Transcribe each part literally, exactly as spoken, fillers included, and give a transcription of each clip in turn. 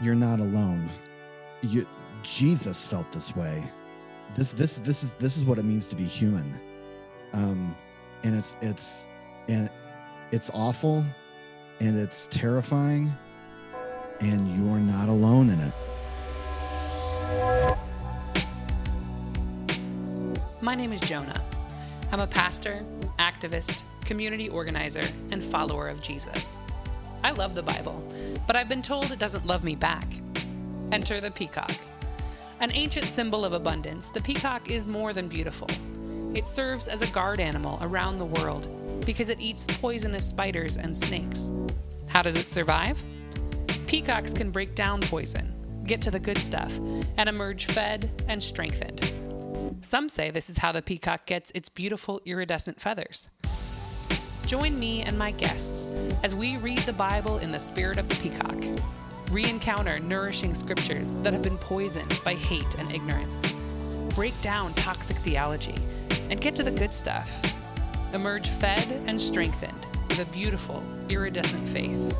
you're not alone. You, Jesus felt this way. This, this, this is this is what it means to be human. Um, and it's it's and it's awful, and it's terrifying, and you are not alone in it. My name is Jonah. I'm a pastor, activist, community organizer, and follower of Jesus. I love the Bible, but I've been told it doesn't love me back. Enter the peacock. An ancient symbol of abundance, the peacock is more than beautiful. It serves as a guard animal around the world because it eats poisonous spiders and snakes. How does it survive? Peacocks can break down poison, get to the good stuff, and emerge fed and strengthened. Some say this is how the peacock gets its beautiful iridescent feathers. Join me and my guests as we read the Bible in the spirit of the peacock, re-encounter nourishing scriptures that have been poisoned by hate and ignorance, break down toxic theology, and get to the good stuff. Emerge fed and strengthened with a beautiful, iridescent faith.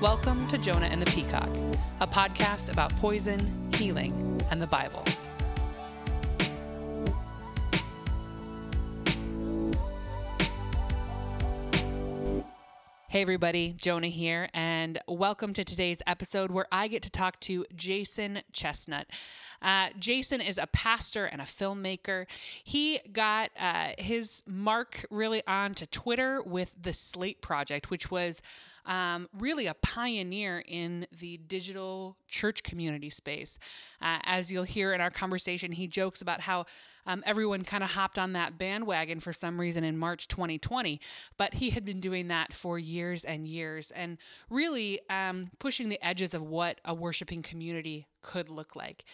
Welcome to Jonah and the Peacock, a podcast about poison, healing, and the Bible. Hey everybody, Jonah here, and welcome to today's episode where I get to talk to Jason Chesnut. Uh, Jason is a pastor and a filmmaker. He got uh, his mark really onto Twitter with The Slate Project, which was um, really a pioneer in the digital church community space. Uh, as you'll hear in our conversation, he jokes about how um, everyone kind of hopped on that bandwagon for some reason in March twenty twenty, but he had been doing that for years and years and really um, pushing the edges of what a worshiping community could look like.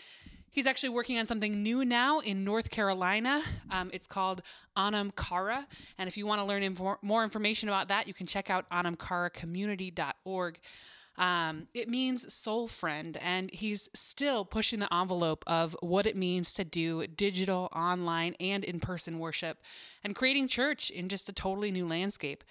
He's actually working on something new now in North Carolina. Um, it's called Anam Cara. And if you want to learn infor- more information about that, you can check out anam cara community dot org. Um, it means soul friend, and he's still pushing the envelope of what it means to do digital, online, and in-person worship and creating church in just a totally new landscape.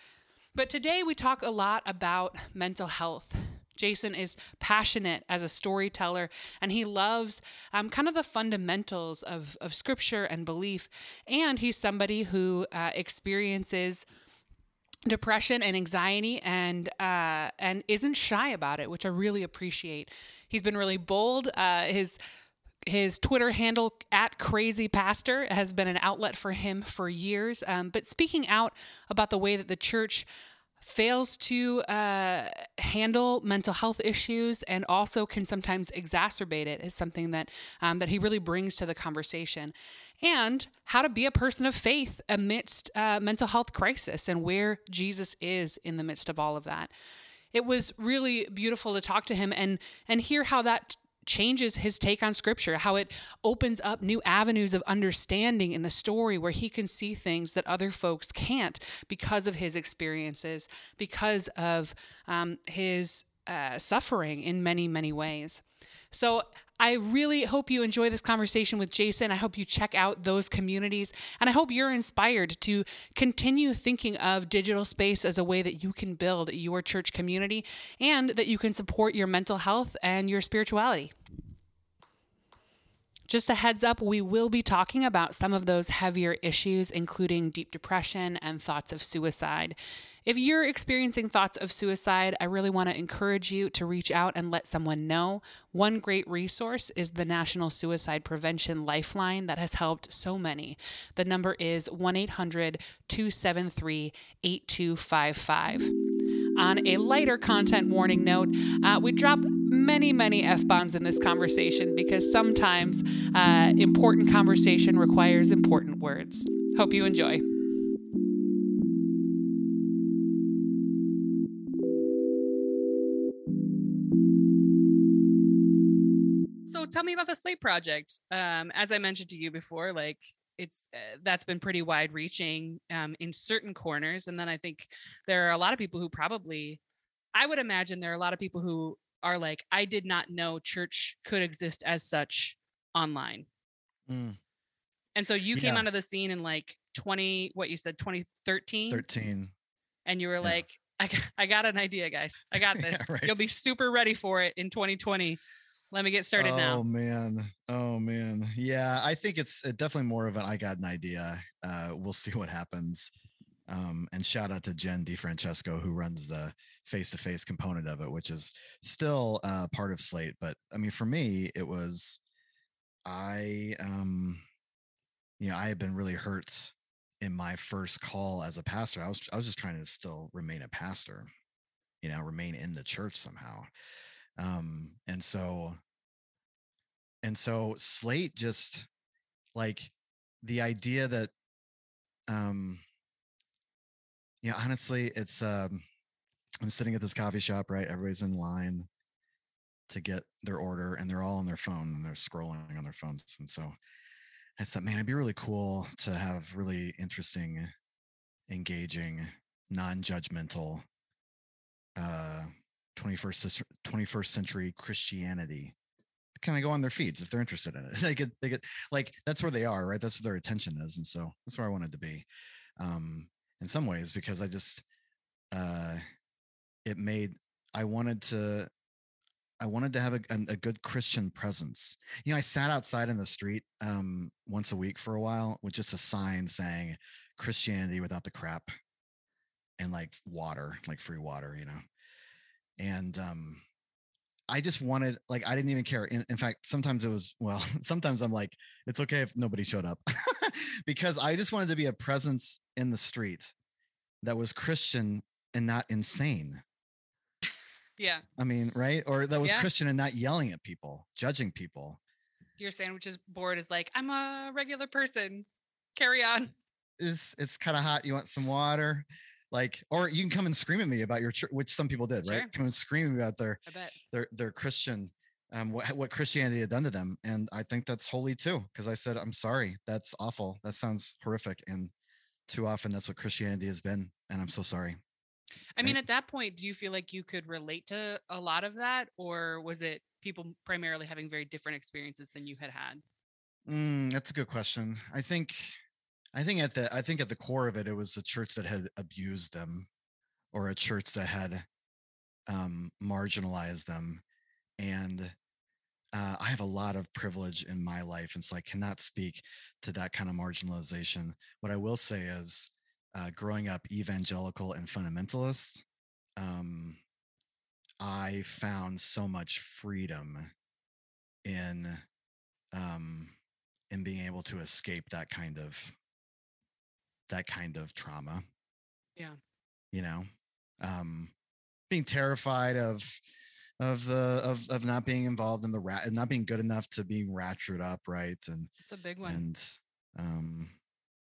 But today we talk a lot about mental health. Jason is passionate as a storyteller, and he loves um, kind of the fundamentals of, of scripture and belief. And he's somebody who uh, experiences depression and anxiety and uh, and isn't shy about it, which I really appreciate. He's been really bold. Uh, his His Twitter handle, at Crazy Pastor, has been an outlet for him for years. Um, but speaking out about the way that the church fails to uh, handle mental health issues and also can sometimes exacerbate it is something that um, that he really brings to the conversation. And how to be a person of faith amidst uh, mental health crisis and where Jesus is in the midst of all of that. It was really beautiful to talk to him and and hear how that T- changes his take on scripture, how it opens up new avenues of understanding in the story where he can see things that other folks can't because of his experiences, because of um, his uh, suffering in many, many ways. So I really hope you enjoy this conversation with Jason. I hope you check out those communities, and I hope you're inspired to continue thinking of digital space as a way that you can build your church community and that you can support your mental health and your spirituality. Just a heads up, we will be talking about some of those heavier issues, including deep depression and thoughts of suicide. If you're experiencing thoughts of suicide, I really want to encourage you to reach out and let someone know. One great resource is the National Suicide Prevention Lifeline that has helped so many. The number is one eight hundred two seven three eight two five five. On a lighter content warning note, uh, we drop many, many F-bombs in this conversation because sometimes uh, important conversation requires important words. Hope you enjoy. So tell me about the Slate Project. Um, as I mentioned to you before, like, it's uh, that's been pretty wide reaching um, in certain corners. And then I think there are a lot of people who probably, I would imagine there are a lot of people who are like, I did not know church could exist as such online. Mm. And so you yeah. came onto the scene in like twenty, what you said, twenty thirteen? thirteen. And you were yeah. like, I, I got an idea, guys. I got this. Yeah, right. You'll be super ready for it in twenty twenty. Let me get started oh, now. Oh man. Oh man. Yeah. I think it's definitely more of an, I got an idea. Uh, we'll see what happens. Um, and shout out to Jen DeFrancesco, who runs the face-to-face component of it, which is still uh, part of Slate. But I mean, for me, it was, I, um, you know, I had been really hurt in my first call as a pastor. I was, I was just trying to still remain a pastor, you know, remain in the church somehow. Um, and so, and so Slate just like the idea that, um, yeah, honestly, it's, um, I'm sitting at this coffee shop, right? Everybody's in line to get their order and they're all on their phone and they're scrolling on their phones. And so I thought, man, it'd be really cool to have really interesting, engaging, non-judgmental, uh, twenty-first, twenty-first century Christianity. Kind of go on their feeds if they're interested in it. they get, they get like, that's where they are, right? That's where their attention is. And so that's where I wanted to be. Um, in some ways, because I just, uh, it made, I wanted to, I wanted to have a, a good Christian presence. You know, I sat outside in the street um, once a week for a while with just a sign saying Christianity without the crap and like water, like free water, you know? And um, I just wanted, like, I didn't even care. In, in fact, sometimes it was, well, sometimes I'm like, it's okay if nobody showed up because I just wanted to be a presence in the street that was Christian and not insane. Yeah. I mean, right. Or that was yeah. Christian and not yelling at people, judging people. Your sandwiches board is like, I'm a regular person. Carry on. It's, it's kind of hot. You want some water? Like, or you can come and scream at me about your church, which some people did, sure. right? Come and scream about their, their, their Christian, um, what, what Christianity had done to them. And I think that's holy too. Cause I said, I'm sorry. That's awful. That sounds horrific. And too often that's what Christianity has been. And I'm so sorry. I mean, at that point, do you feel like you could relate to a lot of that, or was it people primarily having very different experiences than you had had? Mm, that's a good question. I think, I think at the, I think at the core of it, it was the church that had abused them, or a church that had um, marginalized them. And uh, I have a lot of privilege in my life, and so I cannot speak to that kind of marginalization. What I will say is, Uh, growing up evangelical and fundamentalist, um, I found so much freedom in um, in being able to escape that kind of that kind of trauma. Yeah, you know, um, being terrified of of the of of not being involved in the rat, not being good enough to being ratcheted up, right? And it's a big one. And um,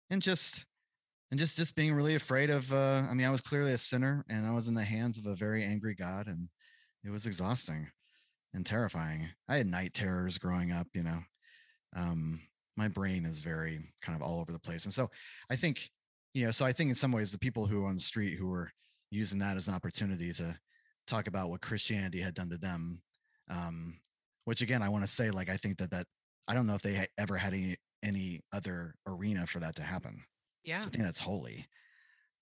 and just. And just, just being really afraid of, uh, I mean, I was clearly a sinner and I was in the hands of a very angry God, and it was exhausting and terrifying. I had night terrors growing up, you know, um, my brain is very kind of all over the place. And so I think, you know, so I think in some ways the people who were on the street who were using that as an opportunity to talk about what Christianity had done to them, um, which again, I want to say, like, I think that that, I don't know if they had ever had any, any other arena for that to happen. Yeah, so I think that's holy.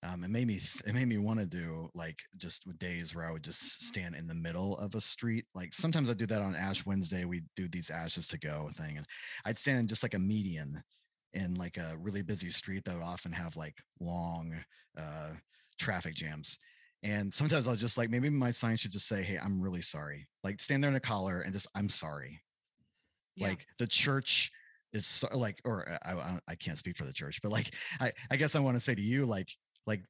Um, it made me, th- it made me want to do like just days where I would just stand in the middle of a street. Like sometimes I do that on Ash Wednesday. We do these ashes to go thing, and I'd stand in just like a median in like a really busy street that would often have like long uh, traffic jams. And sometimes I'll just like, maybe my sign should just say, "Hey, I'm really sorry." Like stand there in a collar and just, "I'm sorry." Yeah. Like the church. It's so, like, or I I can't speak for the church, but like, I, I guess I want to say to you, like, like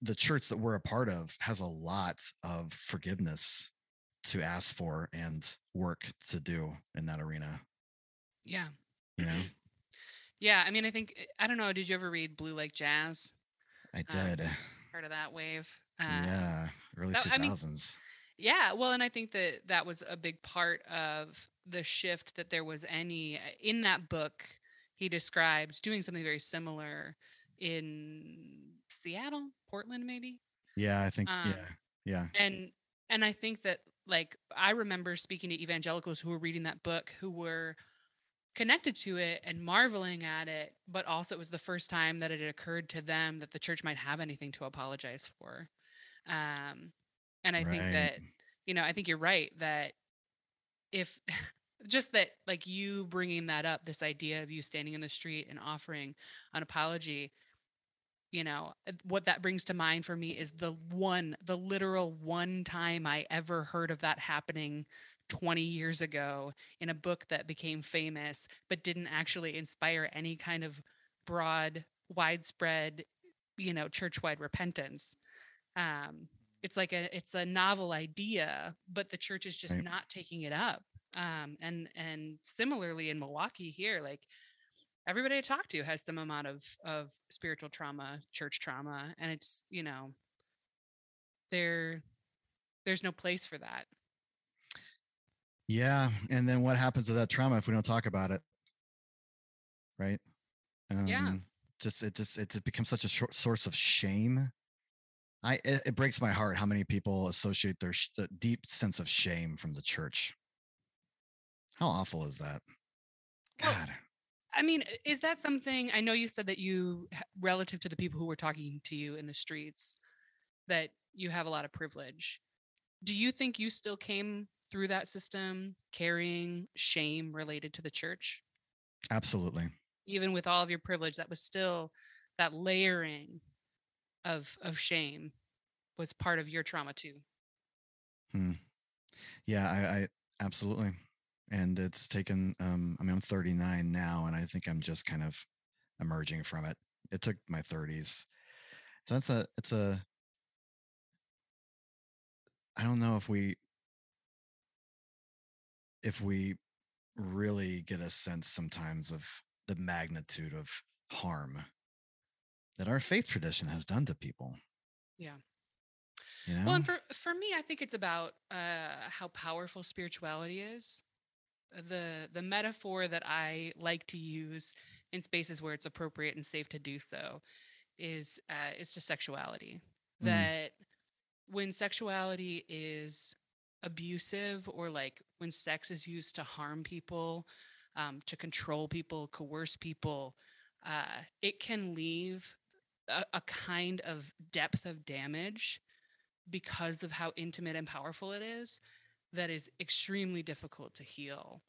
the church that we're a part of has a lot of forgiveness to ask for and work to do in that arena. Yeah. You know? Yeah. I mean, I think, I don't know. Did you ever read Blue Like Jazz? I did. Um, part of that wave. Um, yeah. Early that, two thousands. I mean, yeah. Well, and I think that that was a big part of the shift that there was any in that book. He describes doing something very similar in Seattle, Portland, maybe. Yeah, I think. Um, yeah. Yeah. And, and I think that like, I remember speaking to evangelicals who were reading that book, who were connected to it and marveling at it, but also it was the first time that it had occurred to them that the church might have anything to apologize for. Um, and I right. think that, you know, I think you're right that if just that, like you bringing that up, this idea of you standing in the street and offering an apology, you know, what that brings to mind for me is the one, the literal one time I ever heard of that happening twenty years ago in a book that became famous, but didn't actually inspire any kind of broad, widespread, you know, church-wide repentance. Um, it's like a, it's a novel idea, but the church is just right. not taking it up. Um, and, and similarly in Milwaukee here, like, everybody I talk to has some amount of, of spiritual trauma, church trauma. And it's, you know, there, there's no place for that. Yeah. And then what happens to that trauma if we don't talk about it? Right. Um, yeah. Just, it just, it becomes such a short source of shame. I, it, it breaks my heart how many people associate their sh- the deep sense of shame from the church. How awful is that? God. Oh. I mean, is that something, I know you said that you, relative to the people who were talking to you in the streets, that you have a lot of privilege. Do you think you still came through that system carrying shame related to the church? Absolutely. Even with all of your privilege, that was still, that layering of of shame was part of your trauma too. Hmm. Yeah, I, I absolutely. And it's taken, um, I mean, I'm thirty-nine now, and I think I'm just kind of emerging from it. It took my thirties. So that's a, it's a, I don't know if we, if we really get a sense sometimes of the magnitude of harm that our faith tradition has done to people. Yeah. You know? Well, and for, for me, I think it's about uh, how powerful spirituality is. The the metaphor that I like to use in spaces where it's appropriate and safe to do so is uh, is to sexuality. Mm. That when sexuality is abusive, or like when sex is used to harm people, um, to control people, coerce people, uh, it can leave a, a kind of depth of damage because of how intimate and powerful it is. That is extremely difficult to heal.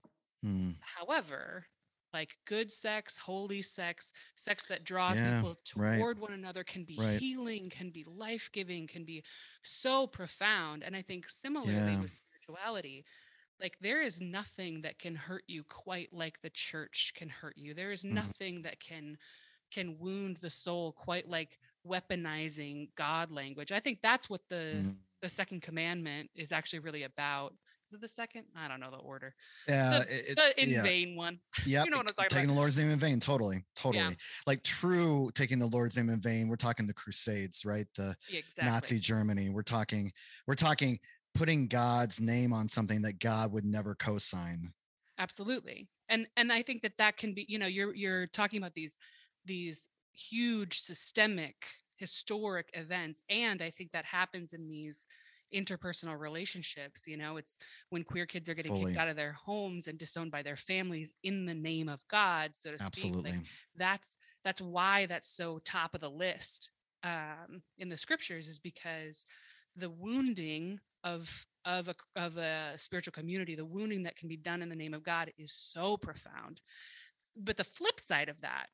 Mm. However, like good sex, holy sex, sex that draws yeah, people toward right. one another can be right. healing, can be life-giving, can be so profound. And I think similarly yeah. with spirituality, like there is nothing that can hurt you quite like the church can hurt you. There is mm. nothing that can can wound the soul quite like weaponizing God language. I think that's what the... Mm. The second commandment is actually really about. Is it the second? I don't know the order. Yeah, the, it, the in yeah. vain one. Yeah, you know what I'm talking taking about. Taking the Lord's name in vain. Totally, totally. Yeah. Like true taking the Lord's name in vain. We're talking the Crusades, right? The yeah, exactly. Nazi Germany. We're talking. We're talking putting God's name on something that God would never co-sign. Absolutely, and and I think that that can be. You know, you're you're talking about these these huge systemic. Historic events. And I think that happens in these interpersonal relationships. You know, it's when queer kids are getting Fully. kicked out of their homes and disowned by their families in the name of God, so to Absolutely. speak. Like that's, that's why that's so top of the list um, in the scriptures, is because the wounding of, of a, of a spiritual community, the wounding that can be done in the name of God is so profound. But the flip side of that,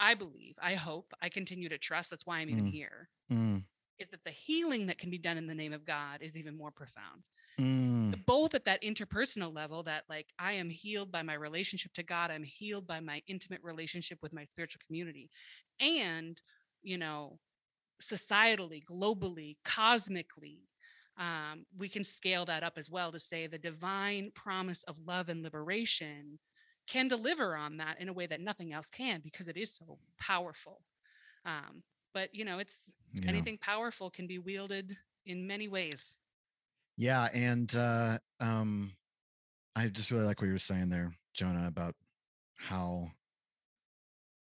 I believe, I hope, I continue to trust, that's why I'm even mm. here, mm. is that the healing that can be done in the name of God is even more profound. Mm. Both at that interpersonal level, that like, I am healed by my relationship to God, I'm healed by my intimate relationship with my spiritual community. And, you know, societally, globally, cosmically, um, we can scale that up as well to say the divine promise of love and liberation can deliver on that in a way that nothing else can, because it is so powerful. Um, but you know, it's yeah. anything powerful can be wielded in many ways. Yeah. And uh, um, I just really like what you were saying there, Jonah, about how,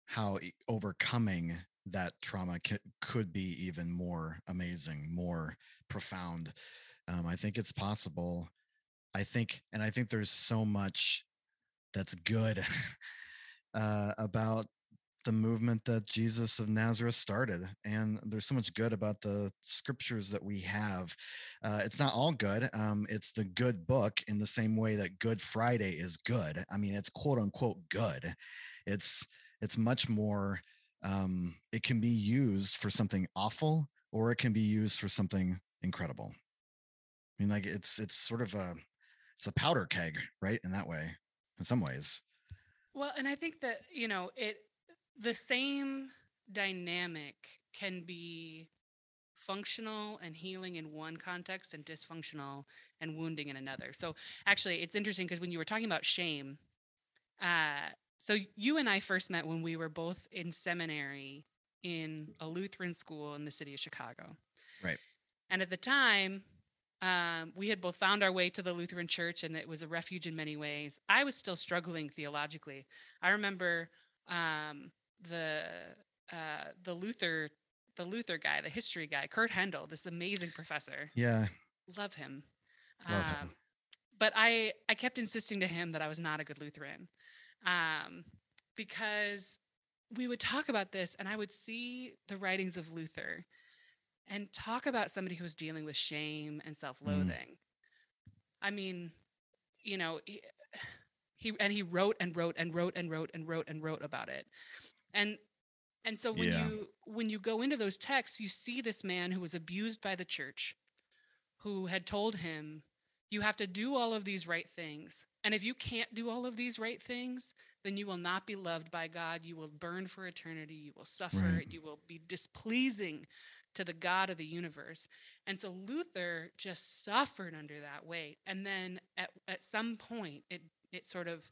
how overcoming that trauma c- could be even more amazing, more profound. Um, I think it's possible. I think, and I think there's so much that's good uh, about the movement that Jesus of Nazareth started. And there's so much good about the scriptures that we have. Uh, it's not all good. Um, it's the good book in the same way that Good Friday is good. I mean, it's quote unquote good. It's, it's much more, um, it can be used for something awful or it can be used for something incredible. I mean, like it's, it's sort of a, it's a powder keg, right? In that way, in some ways. Well, and I think that, you know, it, the same dynamic can be functional and healing in one context and dysfunctional and wounding in another. So actually it's interesting because when you were talking about shame, uh, so you and I first met when we were both in seminary in a Lutheran school in the city of Chicago. Right. And at the time, Um, we had both found our way to the Lutheran church, and it was a refuge in many ways. I was still struggling theologically. I remember um, the uh, the Luther the Luther guy, the history guy, Kurt Hendel, this amazing professor. Yeah, love him. Love um, him. But I I kept insisting to him that I was not a good Lutheran, um, because we would talk about this, and I would see the writings of Luther. And talk about somebody who's dealing with shame and self-loathing. Mm. I mean, you know, he, he and he wrote and wrote and wrote and wrote and wrote and wrote about it. And and so when yeah. you when you go into those texts, you see this man who was abused by the church, who had told him, you have to do all of these right things. And if you can't do all of these right things, then you will not be loved by God. You will burn for eternity. You will suffer. Right. You will be displeasing to the God of the universe. And so Luther just suffered under that weight. And then at, at some point, it it sort of,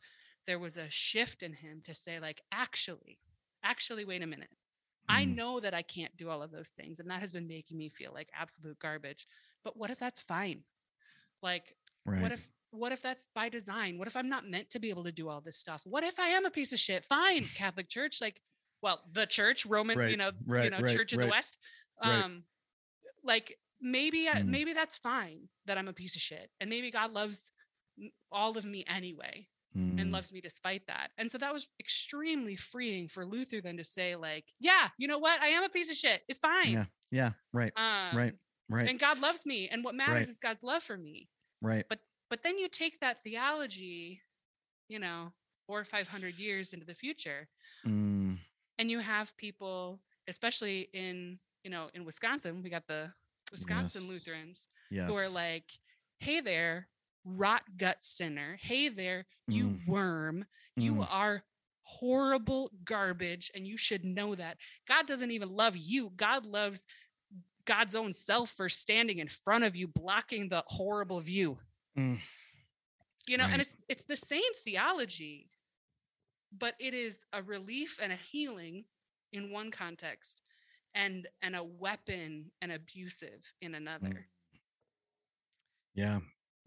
there was a shift in him to say, like, actually, actually, wait a minute. Mm. I know that I can't do all of those things. And that has been making me feel like absolute garbage. But what if that's fine? Like, right. what if what if that's by design? What if I'm not meant to be able to do all this stuff? What if I am a piece of shit? Fine, Catholic Church, like, well, the church, Roman, right, you know, right, you know, right, Church in right. the West. Um, right. like maybe, mm. maybe that's fine that I'm a piece of shit and maybe God loves all of me anyway mm. and loves me despite that. And so that was extremely freeing for Luther then to say like, yeah, you know what? I am a piece of shit. It's fine. Yeah. Yeah. Right. Um, right. Right. And God loves me. And what matters right. is God's love for me. Right. But, but then you take that theology, you know, four or five hundred years into the future mm. and you have people, especially in, you know, in Wisconsin, we got the Wisconsin yes. Lutherans yes. who are like, hey there, rot gut sinner. Hey there, you mm. worm. Mm. You are horrible garbage. And you should know that God doesn't even love you. God loves God's own self for standing in front of you, blocking the horrible view, mm. you know, right. and it's, it's the same theology, but it is a relief and a healing in one context. And and a weapon and abusive in another. Yeah,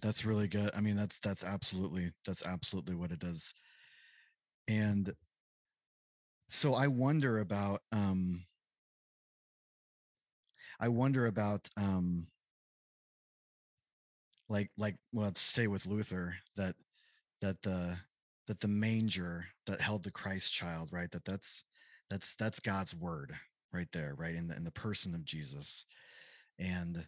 that's really good. I mean, that's that's absolutely that's absolutely what it does. And so I wonder about um, I wonder about um, like like well, let's stay with Luther that that the that the manger that held the Christ child, right? That that's that's that's God's word. Right there, right in the in the person of Jesus, and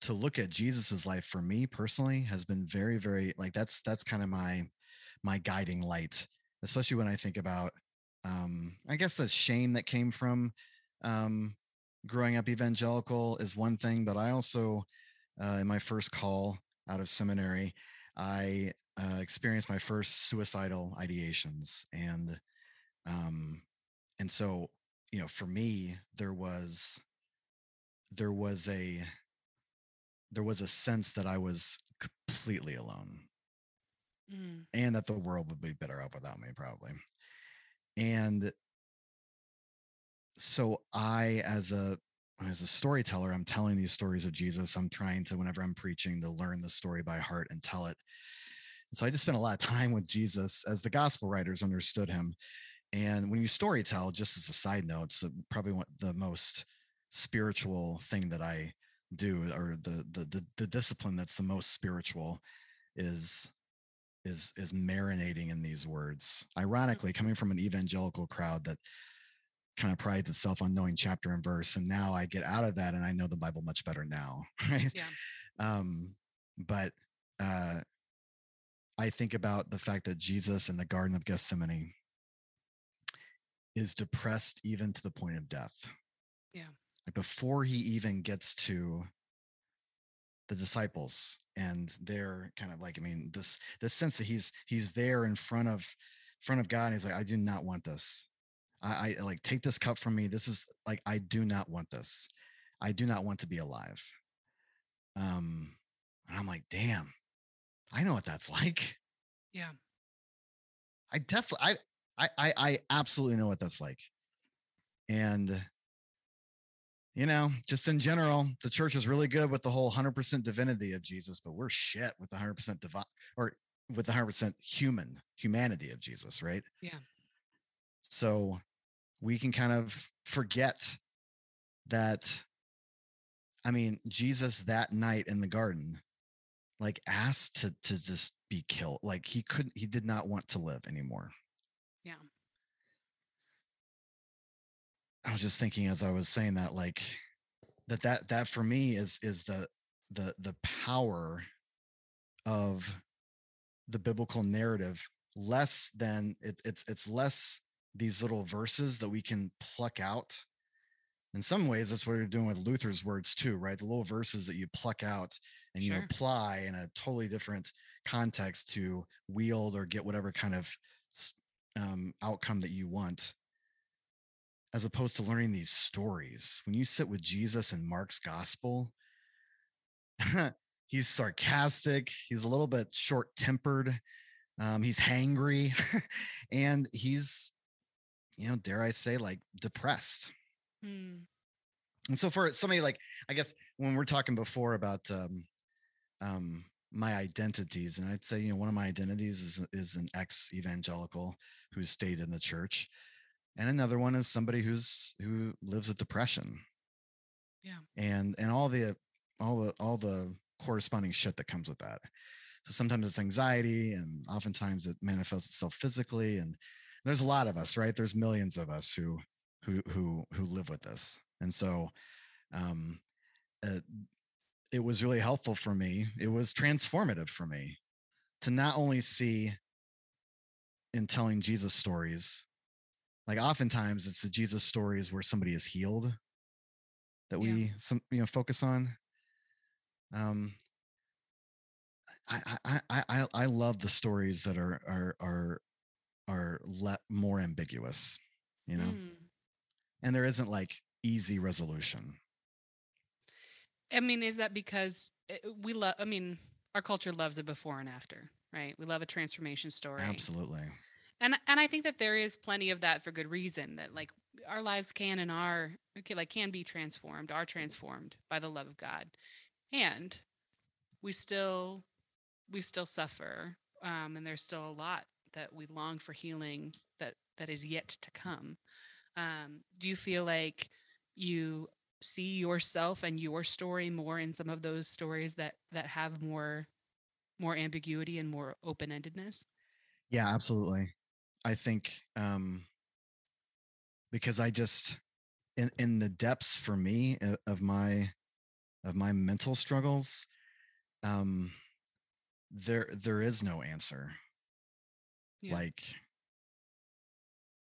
to look at Jesus's life for me personally has been very, very like that's that's kind of my my guiding light, especially when I think about um, I guess the shame that came from um, growing up evangelical is one thing, but I also uh, in my first call out of seminary, I uh, experienced my first suicidal ideations, and um, and so. You know, for me, there was, there was a, there was a sense that I was completely alone mm. and that the world would be better off without me probably. And so I, as a, as a storyteller, I'm telling these stories of Jesus. I'm trying to, whenever I'm preaching, to learn the story by heart and tell it. And so I just spent a lot of time with Jesus as the gospel writers understood him. And when you storytell, just as a side note, so probably one, the most spiritual thing that I do, or the, the the the discipline that's the most spiritual, is is is marinating in these words. Ironically, coming from an evangelical crowd that kind of prides itself on knowing chapter and verse, and now I get out of that and I know the Bible much better now. Right? Yeah. Um, but uh, I think about the fact that Jesus in the Garden of Gethsemane is depressed even to the point of death. Yeah. Like before he even gets to the disciples and they're kind of like, I mean, this, this sense that he's, he's there in front of, in front of God. And he's like, I do not want this. I, I like, take this cup from me. This is like, I do not want this. I do not want to be alive. Um, and I'm like, damn, I know what that's like. Yeah. I definitely, I, I, I absolutely know what that's like. And, you know, just in general, the church is really good with the whole one hundred percent divinity of Jesus, but we're shit with the one hundred percent divine, or with the one hundred percent human humanity of Jesus, right? Yeah. So we can kind of forget that. I mean, Jesus that night in the garden, like, asked to to just be killed. Like, he couldn't, he did not want to live anymore. Yeah. I was just thinking as I was saying that, like, that that that for me is is the the the power of the biblical narrative, less than it, it's it's less these little verses that we can pluck out. In some ways, that's what you're doing with Luther's words too, right? The little verses that you pluck out and sure. you apply in a totally different context to wield or get whatever kind of um, outcome that you want. As opposed to learning these stories. When you sit with Jesus in Mark's gospel, he's sarcastic, he's a little bit short-tempered, um, he's hangry, and he's, you know, dare I say, like, depressed. Mm. And so for somebody like, I guess when we're talking before about um, um, my identities, and I'd say, you know, one of my identities is, is an ex-evangelical who stayed in the church. And another one is somebody who's who lives with depression, yeah, and and all the all the all the corresponding shit that comes with that. So sometimes it's anxiety, and oftentimes it manifests itself physically. And there's a lot of us, right? There's millions of us who who who who live with this. And so, um, uh, it was really helpful for me. It was transformative for me to not only see in telling Jesus stories. Like, oftentimes it's the Jesus stories where somebody is healed that yeah. we some you know focus on. Um, I I I I love the stories that are are are are let more ambiguous, you know, mm. and there isn't like easy resolution. I mean, is that because we love? I mean, our culture loves a before and after, right? We love a transformation story. Absolutely. And and I think that there is plenty of that for good reason, that like our lives can and are like can be transformed, are transformed by the love of God. And we still we still suffer. Um, and there's still a lot that we long for healing that that is yet to come. Um, do you feel like you see yourself and your story more in some of those stories that that have more more ambiguity and more open-endedness? Yeah, absolutely. I think um, because I just in, in the depths for me of my of my mental struggles, um, there there is no answer. Yeah. Like,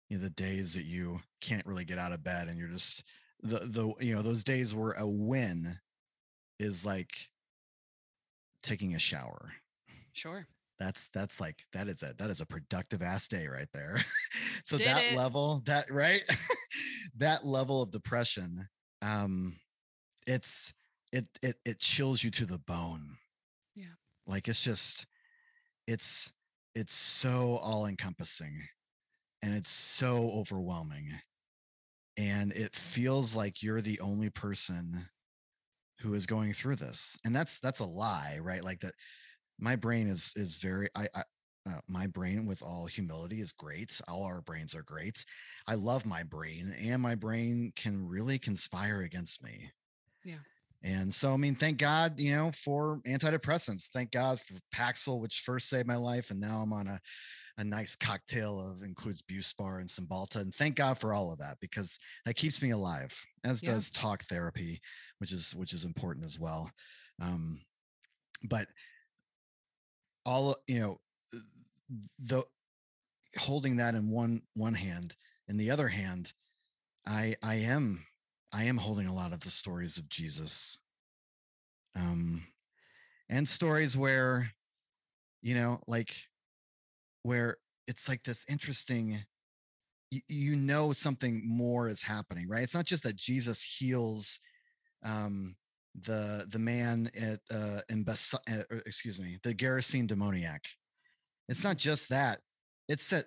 you know, the days that you can't really get out of bed and you're just the the you know those days where a win is like taking a shower. Sure. That's, that's like, that is a, that is a productive ass day right there. So Did that it. level, that, right. that level of depression, um, it's, it, it, it chills you to the bone. Yeah. Like, it's just, it's, it's so all encompassing and it's so overwhelming. And it feels like you're the only person who is going through this. And that's, that's a lie, right? Like that, my brain is is very I, I uh, my brain, with all humility, is great. All our brains are great. I love my brain, and my brain can really conspire against me. Yeah. And so, I mean, thank God, you know, for antidepressants. Thank God for Paxil, which first saved my life. And now I'm on a, a nice cocktail of includes Buspar and Cymbalta. And thank God for all of that, because that keeps me alive, as yeah. does talk therapy, which is, which is important as well. Um, but all, you know, the holding that in one, one hand, in the other hand, I, I am, I am holding a lot of the stories of Jesus, um, and stories where, you know, like where it's like this interesting, you, you know, something more is happening, right? It's not just that Jesus heals um, the the man at uh, in Bes- uh, excuse me, the Gerasene demoniac. It's not just that. It's that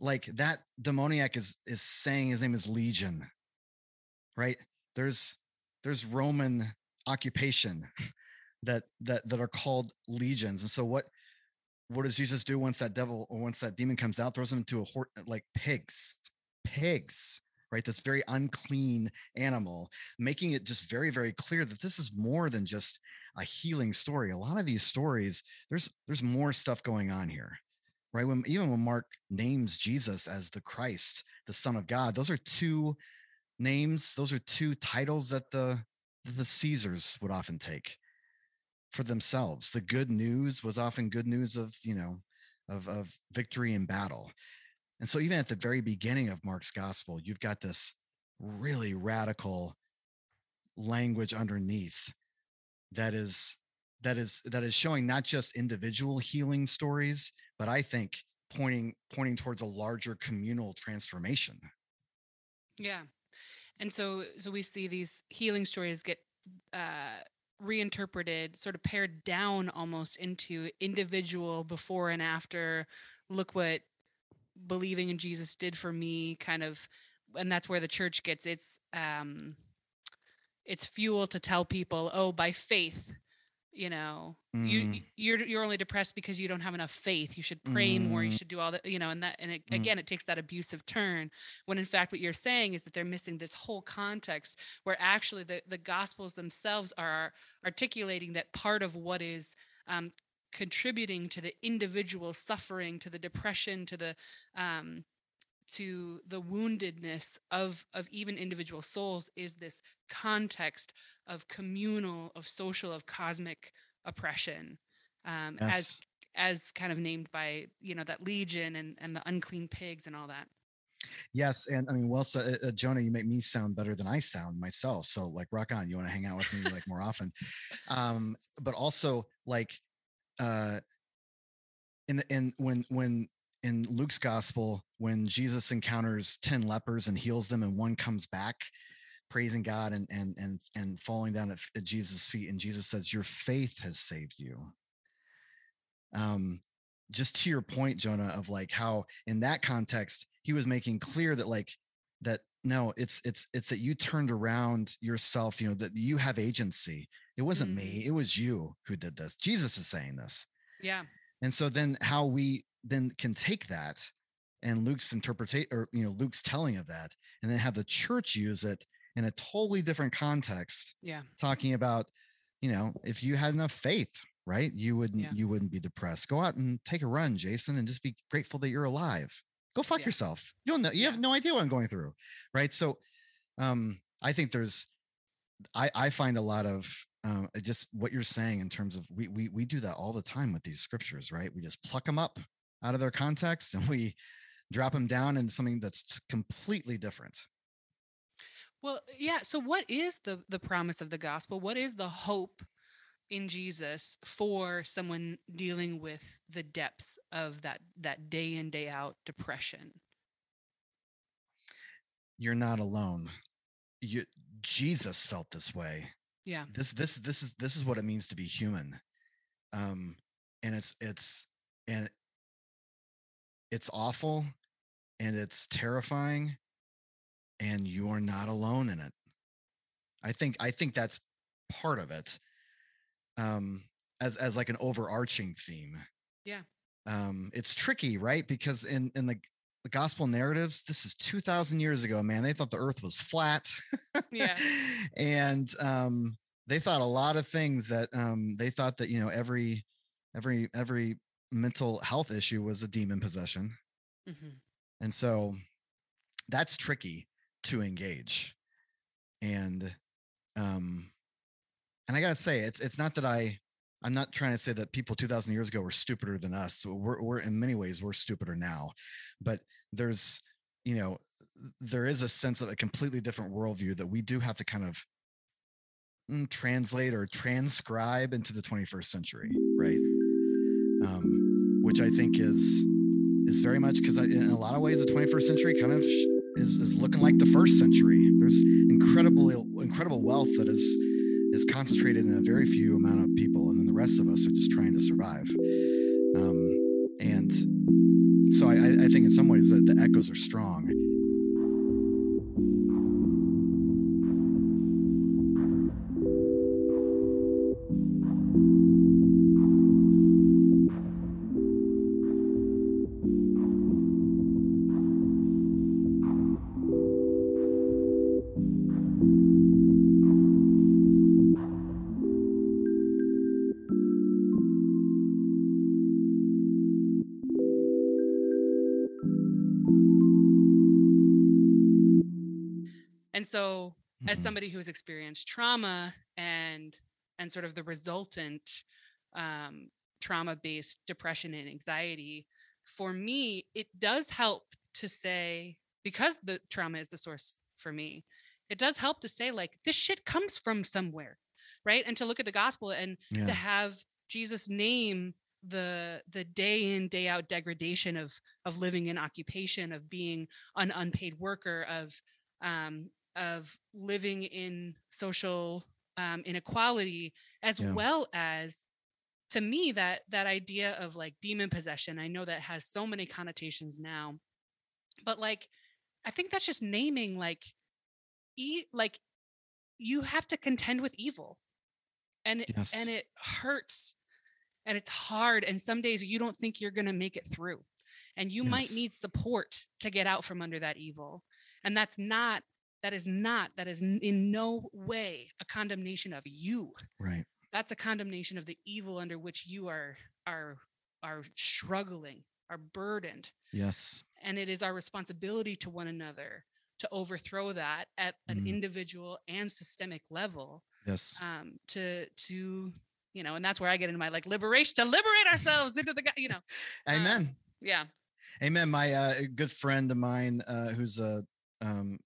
like that demoniac is is saying his name is Legion. Right. There's there's Roman occupation that that that are called legions. And so what what does Jesus do once that devil or once that demon comes out? Throws them into a horde, like pigs, pigs. Right. This very unclean animal, making it just very, very clear that this is more than just a healing story. A lot of these stories, there's there's more stuff going on here. Right. When even when Mark names Jesus as the Christ, the Son of God, those are two names, those are two titles that the the Caesars would often take for themselves. The good news was often good news of, you know, of of victory in battle. And so even at the very beginning of Mark's gospel, you've got this really radical language underneath that is that is that is showing not just individual healing stories, but I think pointing pointing towards a larger communal transformation. Yeah. And so, so we see these healing stories get uh, reinterpreted, sort of pared down almost into individual before and after. Look what believing in Jesus did for me, kind of, and that's where the church gets its um, its fuel to tell people, oh, by faith, you know, mm. you you're you're only depressed because you don't have enough faith. You should pray mm. more. You should do all that, you know, and that, and it, mm. again, it takes that abusive turn when in fact what you're saying is that they're missing this whole context where actually the, the gospels themselves are articulating that part of what is um, contributing to the individual suffering, to the depression, to the, um, to the woundedness of, of even individual souls is this context of communal, of social, of cosmic oppression, um, yes. as as kind of named by, you know, that legion and, and the unclean pigs and all that. Yes. And I mean, well, so, uh, Jonah, you make me sound better than I sound myself. So like, rock on, you want to hang out with me like more often. Um, but also like uh, in the, in when, when, in Luke's gospel, when Jesus encounters ten lepers and heals them and one comes back praising God and, and, and, and falling down at, at Jesus' feet. And Jesus says, your faith has saved you. Um, just to your point, Jonah, of like how in that context, he was making clear that like, that no, it's, it's, it's that you turned around yourself, you know, that you have agency. It wasn't mm-hmm. me. It was you who did this. Jesus is saying this. Yeah. And so then how we, then can take that and Luke's interpretation or, you know, Luke's telling of that and then have the church use it in a totally different context. Yeah. Talking about, you know, if you had enough faith, right, you wouldn't, yeah. you wouldn't be depressed. Go out and take a run, Jason, and just be grateful that you're alive. Go fuck yeah. yourself. You'll know, you yeah. have no idea what I'm going through. Right. So um, I think there's, I, I find a lot of, Um, just what you're saying in terms of we, we we do that all the time with these scriptures, right? We just pluck them up out of their context and we drop them down into something that's completely different. Well, yeah. So what is the the promise of the gospel? What is the hope in Jesus for someone dealing with the depths of that that day in, day out depression? You're not alone. You, Jesus felt this way. Yeah. This this this is this is what it means to be human. Um and it's it's and it's awful and it's terrifying and you're not alone in it. I think I think that's part of it. Um as as like an overarching theme. Yeah. Um it's tricky, right? Because in in the The gospel narratives, this is two thousand years ago, man. They thought the earth was flat. Yeah. And um, they thought a lot of things that um, they thought that, you know, every, every, every mental health issue was a demon possession. Mm-hmm. And so that's tricky to engage. And, um, and I gotta say, it's, it's not that I, I'm not trying to say that people two thousand years ago were stupider than us. We're, we're in many ways, we're stupider now, but there's, you know, there is a sense of a completely different worldview that we do have to kind of translate or transcribe into the twenty-first century, right? Um, which I think is is very much, because in a lot of ways the twenty-first century kind of is, is looking like the first century. There's incredible incredible wealth that is is concentrated in a very few amount of people, and then the rest of us are just trying to survive. Um, and so I, I think in some ways the, the echoes are strong. And so as somebody who has experienced trauma and and sort of the resultant um, trauma-based depression and anxiety, for me, it does help to say, because the trauma is the source for me, it does help to say, like, this shit comes from somewhere, right? And to look at the gospel and yeah. to have Jesus name the the day in, day out degradation of of living in occupation, of being an unpaid worker, of um, of living in social um, inequality, as yeah. well as, to me, that that idea of like demon possession. I know that has so many connotations now, but like, I think that's just naming like, e- like you have to contend with evil, and it, yes. and it hurts, and it's hard, and some days you don't think you're gonna make it through, and you yes. might need support to get out from under that evil, and that's not. That is not, that is in no way a condemnation of you. Right. That's a condemnation of the evil under which you are, are, are struggling, are burdened. Yes. And it is our responsibility to one another to overthrow that at an mm. individual and systemic level. Yes. Um, to, to, you know, and that's where I get into my like liberation, to liberate ourselves into the, you know. Amen. Um, yeah. Amen. My uh, good friend of mine, uh, who's a, um,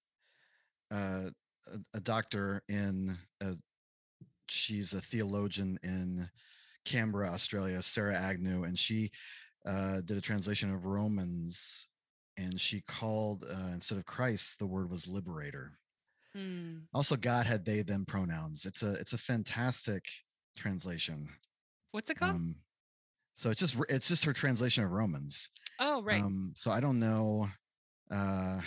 Uh, a, a doctor in, a, she's a theologian in Canberra, Australia, Sarah Agnew, and she uh, did a translation of Romans, and she called, uh, instead of Christ, the word was liberator. Mm. Also, God had they, them pronouns. It's a it's a fantastic translation. What's it called? Um, so it's just it's just her translation of Romans. Oh, right. Um, so I don't know. uh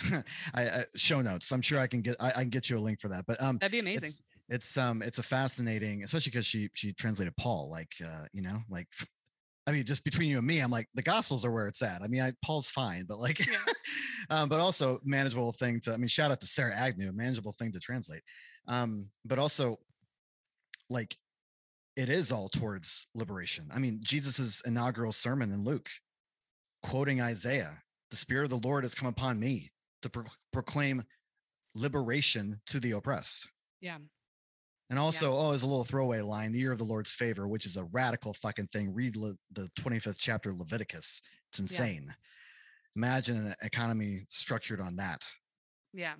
I, I show notes, I'm sure I can get I, I can get you a link for that, but um that'd be amazing. It's, it's um it's a fascinating, especially because she she translated Paul, like uh you know, like I mean, just between you and me, I'm like, the Gospels are where it's at. I mean, I Paul's fine, but like yeah. um but also manageable thing to, I mean, shout out to Sarah Agnew, manageable thing to translate, um but also like it is all towards liberation. I mean, Jesus's inaugural sermon in Luke, quoting Isaiah, the Spirit of the Lord has come upon me to pro- proclaim liberation to the oppressed. Yeah. And also, yeah. oh, there's a little throwaway line, the year of the Lord's favor, which is a radical fucking thing. Read Le- the twenty-fifth chapter of Leviticus. It's insane. Yeah. Imagine an economy structured on that. Yeah.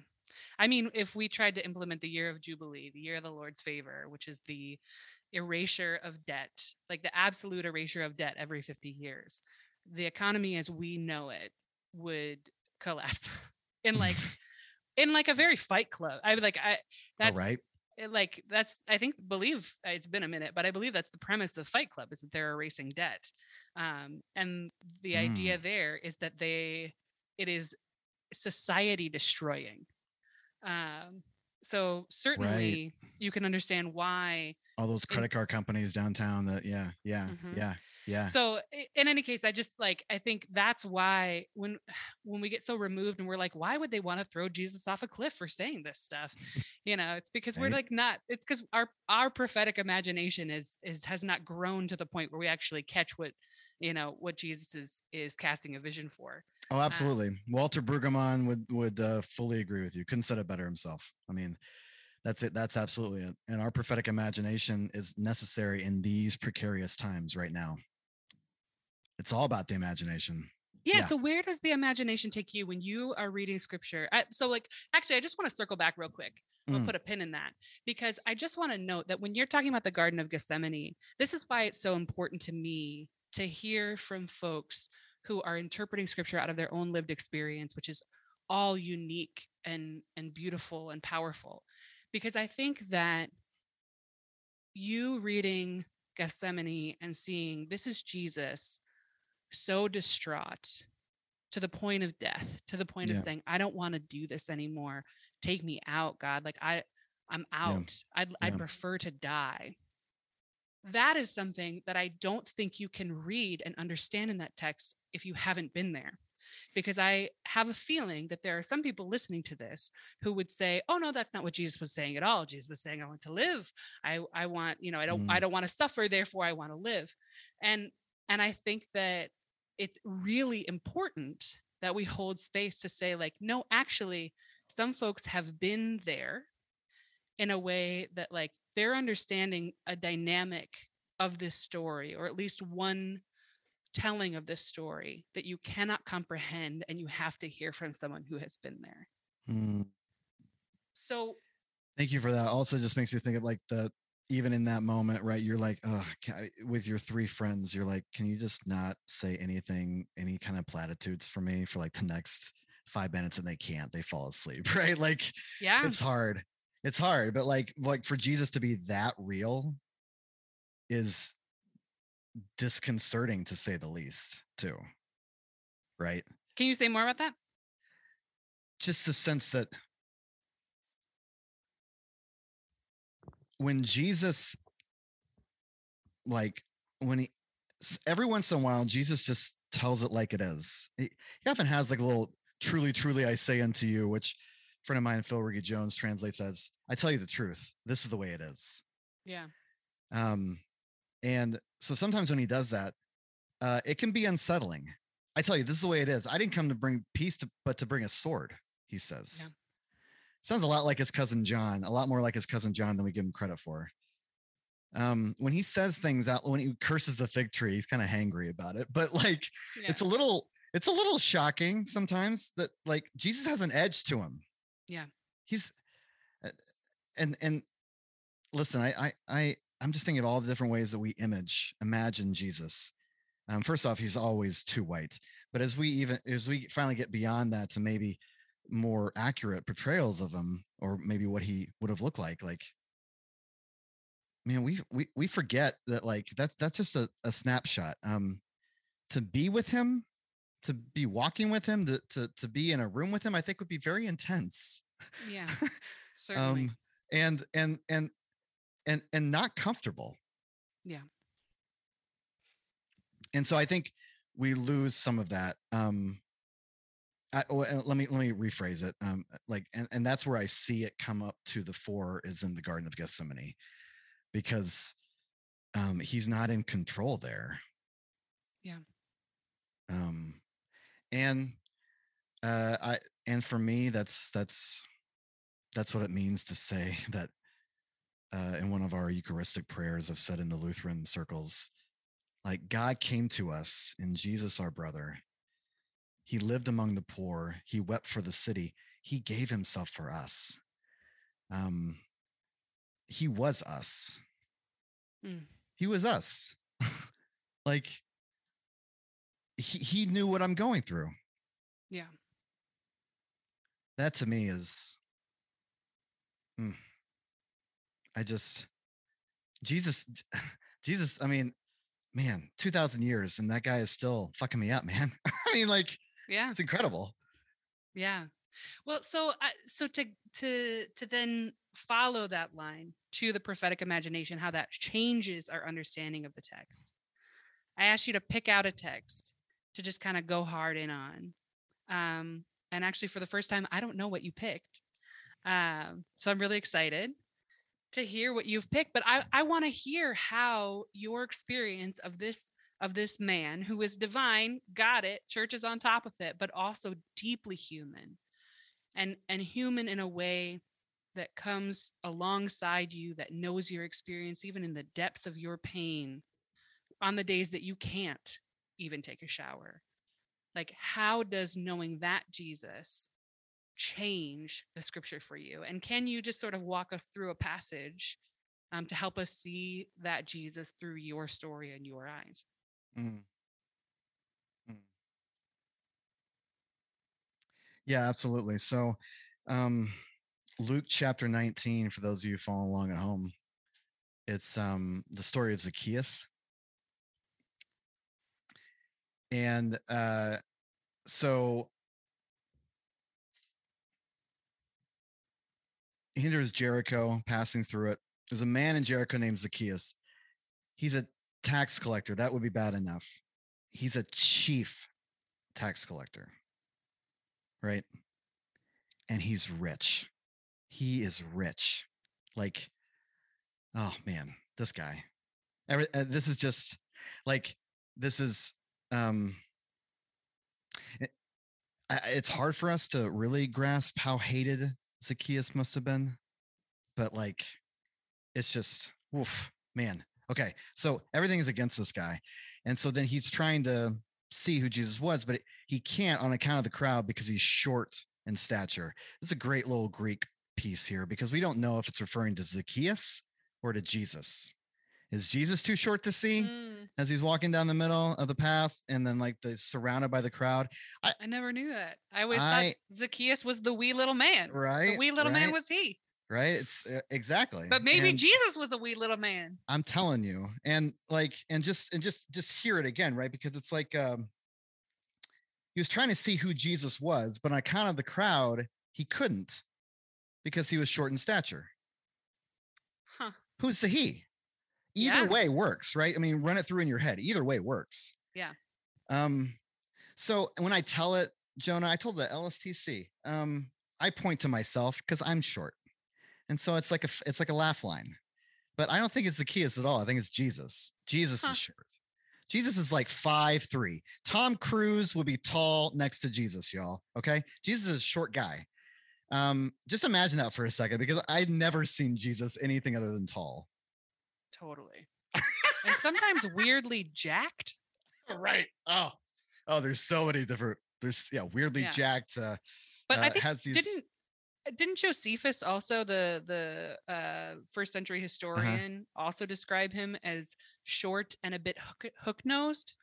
I mean, if we tried to implement the year of Jubilee, the year of the Lord's favor, which is the erasure of debt, like the absolute erasure of debt every fifty years, the economy as we know it would collapse in like in like a very Fight Club. I would like I that's right. like that's I think believe it's been a minute, but I believe that's the premise of Fight Club, is that they're erasing debt. Um, and the mm. idea there is that they it is society destroying. Um, so certainly right. you can understand why all those credit it, card companies downtown that yeah, yeah, mm-hmm. yeah. Yeah. So in any case, I just like, I think that's why when, when we get so removed and we're like, why would they want to throw Jesus off a cliff for saying this stuff? You know, it's because right. we're like, not, it's because our, our prophetic imagination is, is, has not grown to the point where we actually catch what, you know, what Jesus is, is casting a vision for. Oh, absolutely. Um, Walter Brueggemann would, would uh, fully agree with you. Couldn't said it better himself. I mean, that's it. That's absolutely it. And our prophetic imagination is necessary in these precarious times right now. It's all about the imagination. Yeah, yeah. So where does the imagination take you when you are reading scripture? I, so like, actually, I just want to circle back real quick. We'll mm. put a pin in that, because I just want to note that when you're talking about the Garden of Gethsemane, this is why it's so important to me to hear from folks who are interpreting scripture out of their own lived experience, which is all unique and, and beautiful and powerful. Because I think that you reading Gethsemane and seeing this is Jesus so distraught to the point of death, to the point yeah. of saying, I don't want to do this anymore. Take me out, God. Like I, I'm out. Yeah. I'd, yeah. I'd prefer to die. That is something that I don't think you can read and understand in that text if you haven't been there. Because I have a feeling that there are some people listening to this who would say, oh, no, that's not what Jesus was saying at all. Jesus was saying, I want to live. I, I want, you know, I don't, mm. I don't want to suffer. Therefore, I want to live. And, and I think that it's really important that we hold space to say like, no, actually, some folks have been there in a way that like they're understanding a dynamic of this story, or at least one telling of this story that you cannot comprehend, and you have to hear from someone who has been there. Mm. So thank you for that. Also just makes you think of like the, even in that moment, right? You're like, oh, with your three friends, you're like, can you just not say anything, any kind of platitudes for me for like the next five minutes? And they can't, they fall asleep, right? Like, yeah, it's hard. It's hard, but like, like for Jesus to be that real is disconcerting, to say the least, too, right? Can you say more about that? Just the sense that when Jesus, like when he, every once in a while, Jesus just tells it like it is. He, he often has like a little, truly, truly, I say unto you, which a friend of mine, Phil Ruggie Jones, translates as, I tell you the truth. This is the way it is. Yeah. Um, and so sometimes when he does that, uh, it can be unsettling. I tell you, this is the way it is. I didn't come to bring peace, to, but to bring a sword, he says. Yeah. Sounds a lot like his cousin John, a lot more like his cousin John than we give him credit for. Um, when he says things out, when he curses a fig tree, he's kind of hangry about it. But like, yeah. it's a little, it's a little shocking sometimes that like Jesus has an edge to him. Yeah. He's, and, and listen, I, I, I, I'm just thinking of all the different ways that we image, imagine Jesus. Um, first off, he's always too white. But as we even as we finally get beyond that to maybe more accurate portrayals of him, or maybe what he would have looked like, like, man, we we we forget that like that's that's just a, a snapshot. Um, to be with him, to be walking with him, to to to be in a room with him, I think would be very intense. Yeah, certainly. um, and and and. and and not comfortable. Yeah. And so I think we lose some of that. Um, I, let me, let me rephrase it. Um, like, and, and that's where I see it come up to the fore is in the Garden of Gethsemane, because um, he's not in control there. Yeah. Um, and uh, I, and for me, that's, that's, that's what it means to say that, Uh, in one of our Eucharistic prayers, I've said in the Lutheran circles, like God came to us in Jesus, our brother. He lived among the poor. He wept for the city. He gave himself for us. Um, he was us. Mm. He was us. Like he, he knew what I'm going through. Yeah. That to me is... Mm. I just, Jesus, Jesus, I mean, man, two thousand years and that guy is still fucking me up, man. I mean, like, yeah, it's incredible. Yeah. Well, so, uh, so to, to, to then follow that line to the prophetic imagination, how that changes our understanding of the text. I asked you to pick out a text to just kind of go hard in on. Um, and actually, for the first time, I don't know what you picked. Um, so I'm really excited to hear what you've picked. But I, I want to hear how your experience of this of this man who is divine, got it, church is on top of it, but also deeply human, and and human in a way that comes alongside you, that knows your experience, even in the depths of your pain, on the days that you can't even take a shower. Like, how does knowing that Jesus change the scripture for you? And can you just sort of walk us through a passage um, to help us see that Jesus through your story and your eyes? Mm. Mm. Yeah, absolutely. So, um, Luke chapter nineteen, for those of you following along at home, it's um, the story of Zacchaeus. And uh, so he enters Jericho, passing through it. There's a man in Jericho named Zacchaeus. He's a tax collector. That would be bad enough. He's a chief tax collector, right? And he's rich. He is rich. Like, oh man, this guy. Every, uh, this is just like, this is, um, it, it's hard for us to really grasp how hated Zacchaeus must have been, but like, it's just, woof, man. Okay. So everything is against this guy. And so then he's trying to see who Jesus was, but he can't on account of the crowd because he's short in stature. It's a great little Greek piece here because we don't know if it's referring to Zacchaeus or to Jesus. Is Jesus too short to see mm. as he's walking down the middle of the path and then like the surrounded by the crowd? I, I never knew that. I always I, thought Zacchaeus was the wee little man, right? The wee little right, man was he, right? It's uh, exactly. But maybe and Jesus was a wee little man. I'm telling you. And like, and just, and just, just hear it again, right? Because it's like, um, he was trying to see who Jesus was, but on account of the crowd, he couldn't because he was short in stature. Huh. Who's the he? Either yeah. way works, right? I mean, run it through in your head. Either way works. Yeah. Um, so when I tell it, Jonah, I told the L S T C, um, I point to myself because I'm short. And so it's like a it's like a laugh line. But I don't think it's Zacchaeus at all. I think it's Jesus. Jesus huh. is short. Jesus is like five three. Tom Cruise would be tall next to Jesus, y'all. Okay? Jesus is a short guy. Um, just imagine that for a second, because I've never seen Jesus anything other than tall. Totally. And sometimes weirdly jacked. Right. Oh, oh, there's so many different, there's yeah, weirdly yeah. jacked. Uh, but uh, I think has these... didn't, didn't Josephus also the, the uh, first century historian uh-huh. also describe him as short and a bit hook, hook-nosed?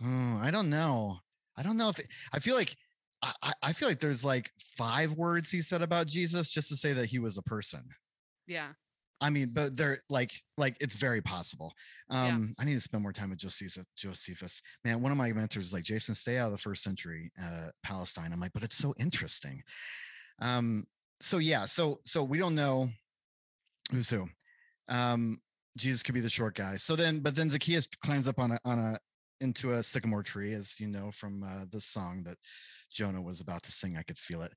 Oh, I don't know. I don't know if, it, I feel like, I, I feel like there's like five words he said about Jesus just to say that he was a person. Yeah. I mean, but they're like, like it's very possible. Um, yeah. I need to spend more time with Josephus. Josephus, man, one of my mentors is like, Jason, stay out of the first century uh, Palestine. I'm like, but it's so interesting. Um, so yeah, so so we don't know who's who. Um, Jesus could be the short guy. So then, but then Zacchaeus climbs up on a on a into a sycamore tree, as you know from uh, the song that Jonah was about to sing. I could feel it.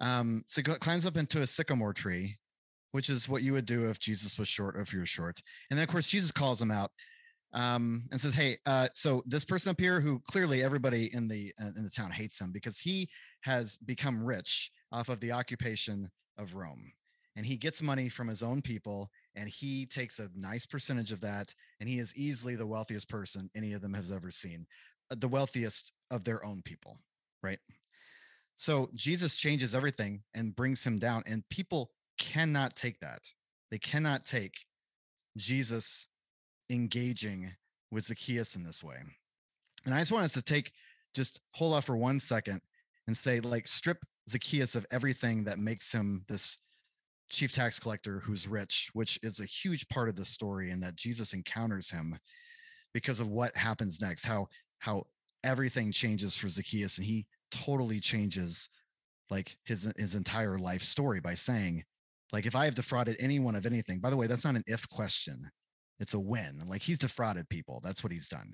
Um, so he climbs up into a sycamore tree, which is what you would do if Jesus was short, or if you're short. And then, of course, Jesus calls him out um, and says, hey, uh, so this person up here who clearly everybody in the uh, in the town hates him because he has become rich off of the occupation of Rome. And he gets money from his own people, and he takes a nice percentage of that, and he is easily the wealthiest person any of them has ever seen, the wealthiest of their own people, right? So Jesus changes everything and brings him down, and people cannot take that. They cannot take Jesus engaging with Zacchaeus in this way. And I just want us to take, just hold off for one second and say, like, strip Zacchaeus of everything that makes him this chief tax collector who's rich, which is a huge part of the story, and that Jesus encounters him because of what happens next, how how everything changes for Zacchaeus, and he totally changes like his his entire life story by saying, like, if I have defrauded anyone of anything, by the way, that's not an if question. It's a when. Like, he's defrauded people. That's what he's done.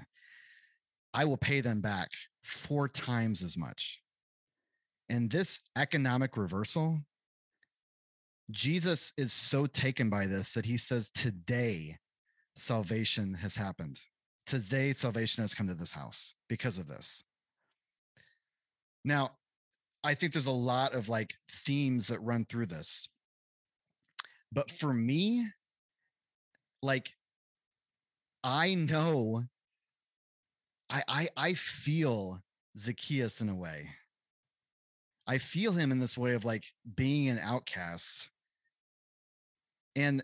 I will pay them back four times as much. And this economic reversal, Jesus is so taken by this that he says, today salvation has happened. Today salvation has come to this house because of this. Now, I think there's a lot of like themes that run through this. But for me, like, I know, I, I, I feel Zacchaeus in a way. I feel him in this way of like being an outcast. And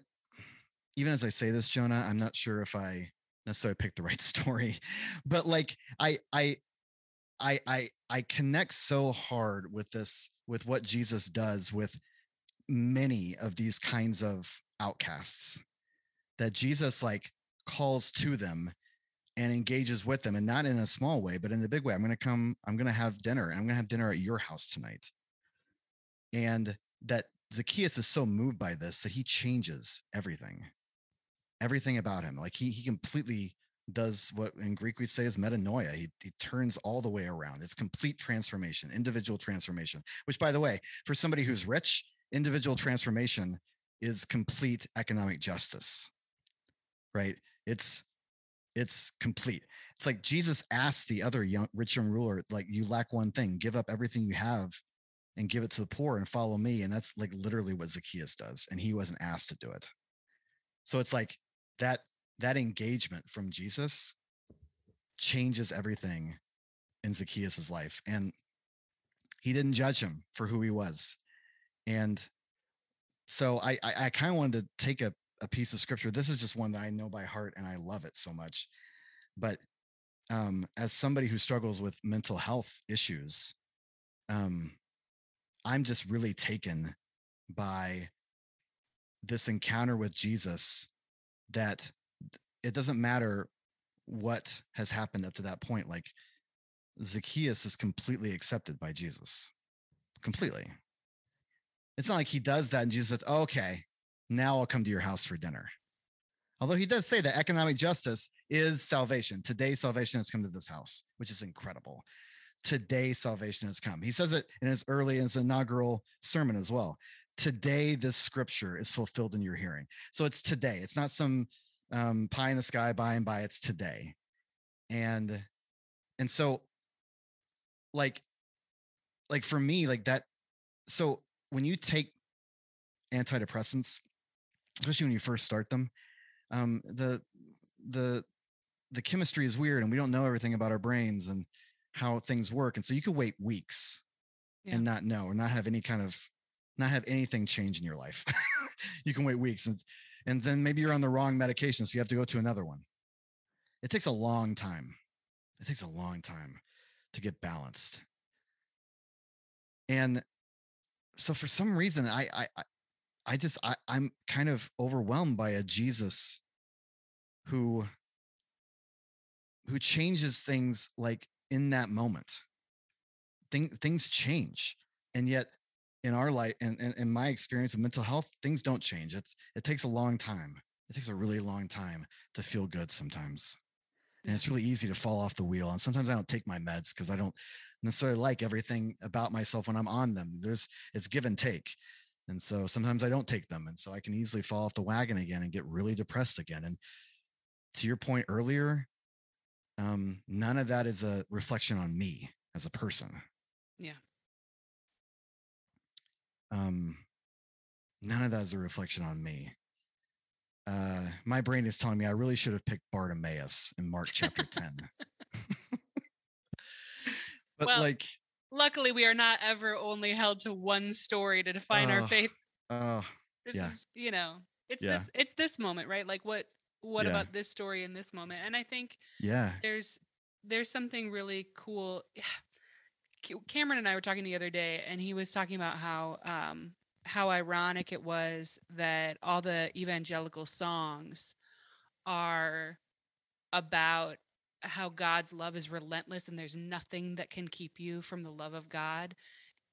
even as I say this, Jonah, I'm not sure if I necessarily picked the right story, but like I, I, I, I, I connect so hard with this, with what Jesus does with many of these kinds of outcasts, that Jesus like calls to them and engages with them, and not in a small way, but in a big way. I'm going to come, I'm going to have dinner, and I'm going to have dinner at your house tonight. And that Zacchaeus is so moved by this that he changes everything, everything about him. Like he, he completely does what in Greek we'd say is metanoia. He, he turns all the way around. It's complete transformation, individual transformation, which, by the way, for somebody who's rich, individual transformation is complete economic justice, right? It's, It's complete. It's like Jesus asked the other young, rich young ruler, like, you lack one thing, give up everything you have and give it to the poor and follow me. And that's like literally what Zacchaeus does. And he wasn't asked to do it. So it's like that, that engagement from Jesus changes everything in Zacchaeus's life. And he didn't judge him for who he was. And so I, I, I kind of wanted to take a a piece of scripture. This is just one that I know by heart and I love it so much. But um, as somebody who struggles with mental health issues, um, I'm just really taken by this encounter with Jesus, that it doesn't matter what has happened up to that point. Like Zacchaeus is completely accepted by Jesus. Completely. It's not like he does that and Jesus says, oh, okay, now I'll come to your house for dinner. Although he does say that economic justice is salvation. Today, salvation has come to this house, which is incredible. Today, salvation has come. He says it in his early, in his inaugural sermon as well. Today, this scripture is fulfilled in your hearing. So it's today. It's not some um, pie in the sky, by and by. It's today. And, and so like, like for me, like that. So when you take antidepressants, especially when you first start them, um, the the the chemistry is weird, and we don't know everything about our brains and how things work. And so you could wait weeks yeah. and not know, or not have any kind of, not have anything change in your life. You can wait weeks, and and then maybe you're on the wrong medication, so you have to go to another one. It takes a long time. It takes a long time to get balanced. And so for some reason, I I. I I just, I, I'm kind of overwhelmed by a Jesus who, who changes things like in that moment. Thing, things change. And yet in our life, and in, in, in my experience of mental health, things don't change. It's, it takes a long time. It takes a really long time to feel good sometimes. And it's really easy to fall off the wheel. And sometimes I don't take my meds because I don't necessarily like everything about myself when I'm on them. There's, it's give and take. And so sometimes I don't take them. And so I can easily fall off the wagon again and get really depressed again. And to your point earlier, um, none of that is a reflection on me as a person. Yeah. Um, none of that is a reflection on me. Uh, my brain is telling me I really should have picked Bartimaeus in Mark chapter ten. But well, like... luckily, we are not ever only held to one story to define uh, our faith. Uh, this yeah. is, you know, it's yeah. this, it's this moment, right? Like what, what yeah. about this story in this moment? And I think yeah, there's, there's something really cool. Cameron and I were talking the other day, and he was talking about how, um, how ironic it was that all the evangelical songs are about how God's love is relentless and there's nothing that can keep you from the love of God.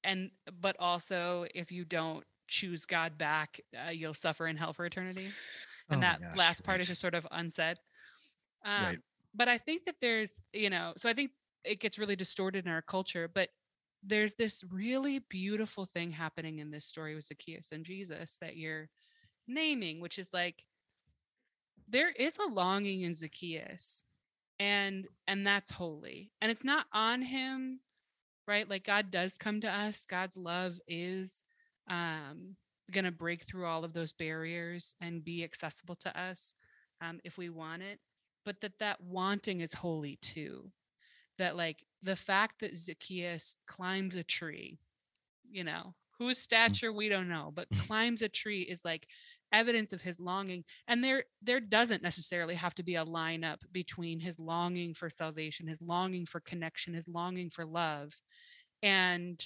And, but also if you don't choose God back, uh, you'll suffer in hell for eternity. And oh that gosh, last part right. is just sort of unsaid. Um, right. But I think that there's, you know, so I think it gets really distorted in our culture, but there's this really beautiful thing happening in this story with Zacchaeus and Jesus that you're naming, which is like, there is a longing in Zacchaeus, and, and that's holy, and it's not on him, right? Like, God does come to us. God's love is, um, going to break through all of those barriers and be accessible to us, um, if we want it, but that that wanting is holy too. That, like, the fact that Zacchaeus climbs a tree, you know, whose stature we don't know, but climbs a tree is like evidence of his longing. And there, there doesn't necessarily have to be a lineup between his longing for salvation, his longing for connection, his longing for love, and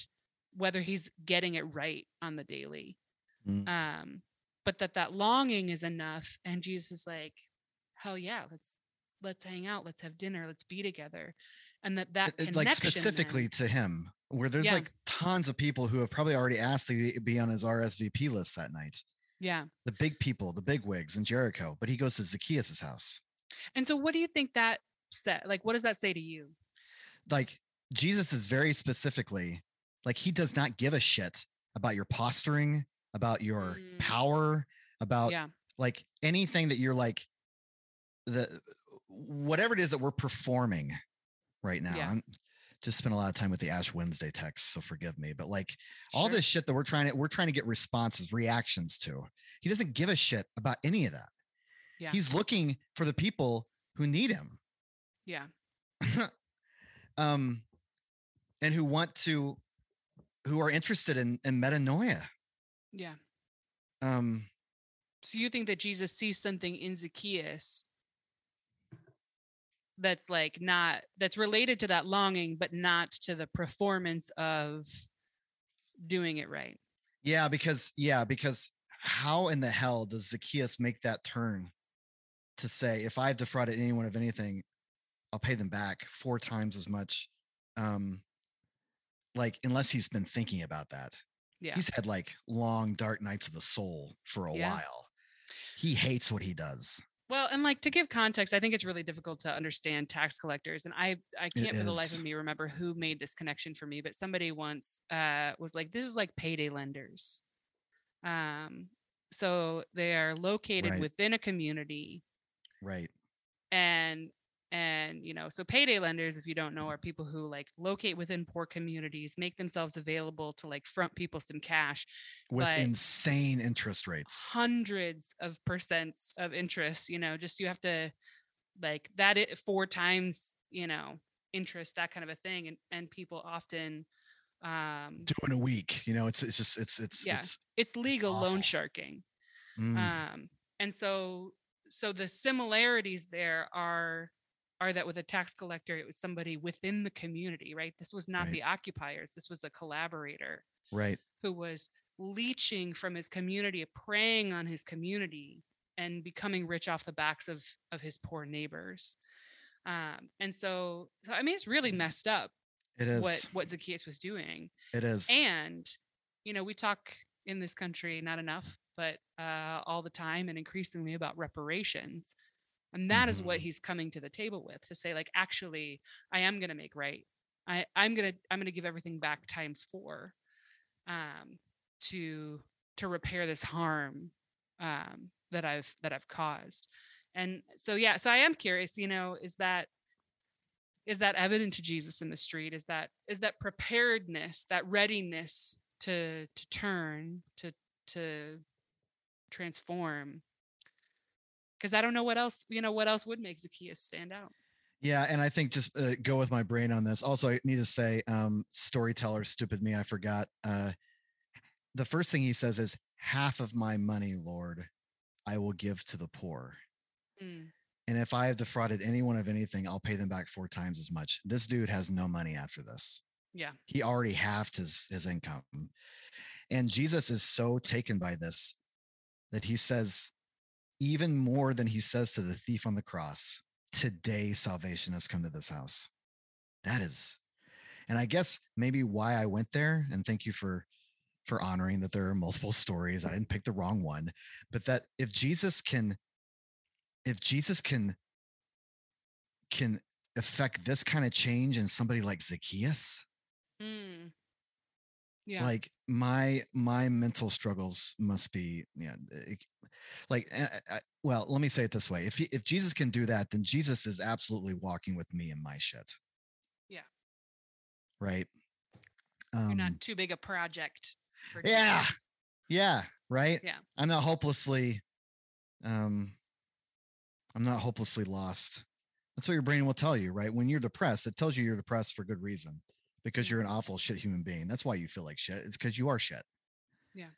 whether he's getting it right on the daily. Mm. Um, but that that longing is enough. And Jesus is like, hell yeah, let's, let's hang out. Let's have dinner. Let's be together. And that that connection, like, specifically then, to him, where there's yeah. like tons of people who have probably already asked to be on his R S V P list that night. Yeah, the big people, the big wigs in Jericho, but he goes to Zacchaeus's house. And so, what do you think that said? Like, what does that say to you? Like, Jesus is very specifically, like, he does not give a shit about your posturing, about your mm. power, about yeah. like anything that you're like the whatever it is that we're performing. Right now, yeah. I'm just spent a lot of time with the Ash Wednesday text, so forgive me. But like sure. all this shit that we're trying to, we're trying to get responses, reactions to. He doesn't give a shit about any of that. Yeah. He's looking for the people who need him. Yeah. um, and who want to, who are interested in, in metanoia. Yeah. Um. So you think that Jesus sees something in Zacchaeus that's like not that's related to that longing, but not to the performance of doing it right. Yeah, because yeah, because how in the hell does Zacchaeus make that turn to say, if I've defrauded anyone of anything, I'll pay them back four times as much? Um, like, unless he's been thinking about that. Yeah. He's had like long dark nights of the soul for a yeah. while. He hates what he does. Well, and like, to give context, I think it's really difficult to understand tax collectors. And I, I can't for the life of me remember who made this connection for me, but somebody once uh, was like, this is like payday lenders. Um, so they are located right. within a community. Right. And, and, you know, so payday lenders, if you don't know, are people who like locate within poor communities, make themselves available to like front people some cash with but insane interest rates, hundreds of percents of interest, you know, just, you have to like that it four times, you know, interest, that kind of a thing. And, and people often, um, do it in a week, you know, it's, it's just, it's, it's, yeah, it's, it's legal it's loan sharking. Mm. Um, and so, so the similarities there are, are that with a tax collector, it was somebody within the community, right? This was not right. the occupiers. This was a collaborator, right? Who was leeching from his community, preying on his community, and becoming rich off the backs of, of his poor neighbors. Um, and so, so, I mean, it's really messed up. It is what, what Zacchaeus was doing. It is. And, you know, we talk in this country, not enough, but uh, all the time and increasingly about reparations. And that is what he's coming to the table with, to say, like, actually, I am going to make right. I, I'm going to I'm going to give everything back times four um, to to repair this harm um, that I've that I've caused. And so, yeah, so I am curious, you know, is that is that evident to Jesus in the street? Is that is that preparedness, that readiness to to turn, to to transform? Because I don't know what else, you know, what else would make Zacchaeus stand out. Yeah. And I think just uh, go with my brain on this. Also, I need to say, um, storyteller, stupid me, I forgot. Uh, the first thing he says is, half of my money, Lord, I will give to the poor. Mm. And if I have defrauded anyone of anything, I'll pay them back four times as much. This dude has no money after this. Yeah. He already halved his, his income. And Jesus is so taken by this that he says, even more than he says to the thief on the cross, today salvation has come to this house. That is, and I guess maybe why I went there, and thank you for, for honoring that there are multiple stories. I didn't pick the wrong one, but that if Jesus can, if Jesus can can affect this kind of change in somebody like Zacchaeus. Mm. Yeah. Like my, my mental struggles must be, yeah. Like, I, I, well, let me say it this way. If he, if Jesus can do that, then Jesus is absolutely walking with me in my shit. Yeah. Right. Um, You're not too big a project. For yeah. Jesus. Yeah. Right. Yeah. I'm not hopelessly, um, I'm not hopelessly lost. That's what your brain will tell you, right? When you're depressed, it tells you you're depressed for good reason, because you're an awful shit human being. That's why you feel like shit. It's because you are shit. Yeah.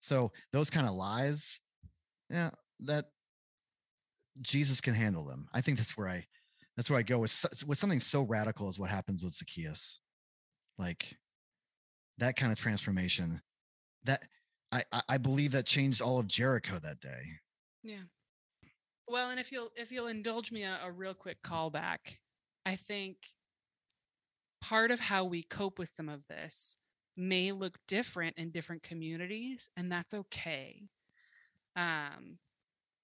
So those kind of lies, yeah, that Jesus can handle them. I think that's where I, that's where I go with, with something so radical as what happens with Zacchaeus, like that kind of transformation that I, I believe that changed all of Jericho that day. Yeah. Well, and if you'll if you'll indulge me a, a real quick callback, I think part of how we cope with some of this may look different in different communities, and that's okay. Um,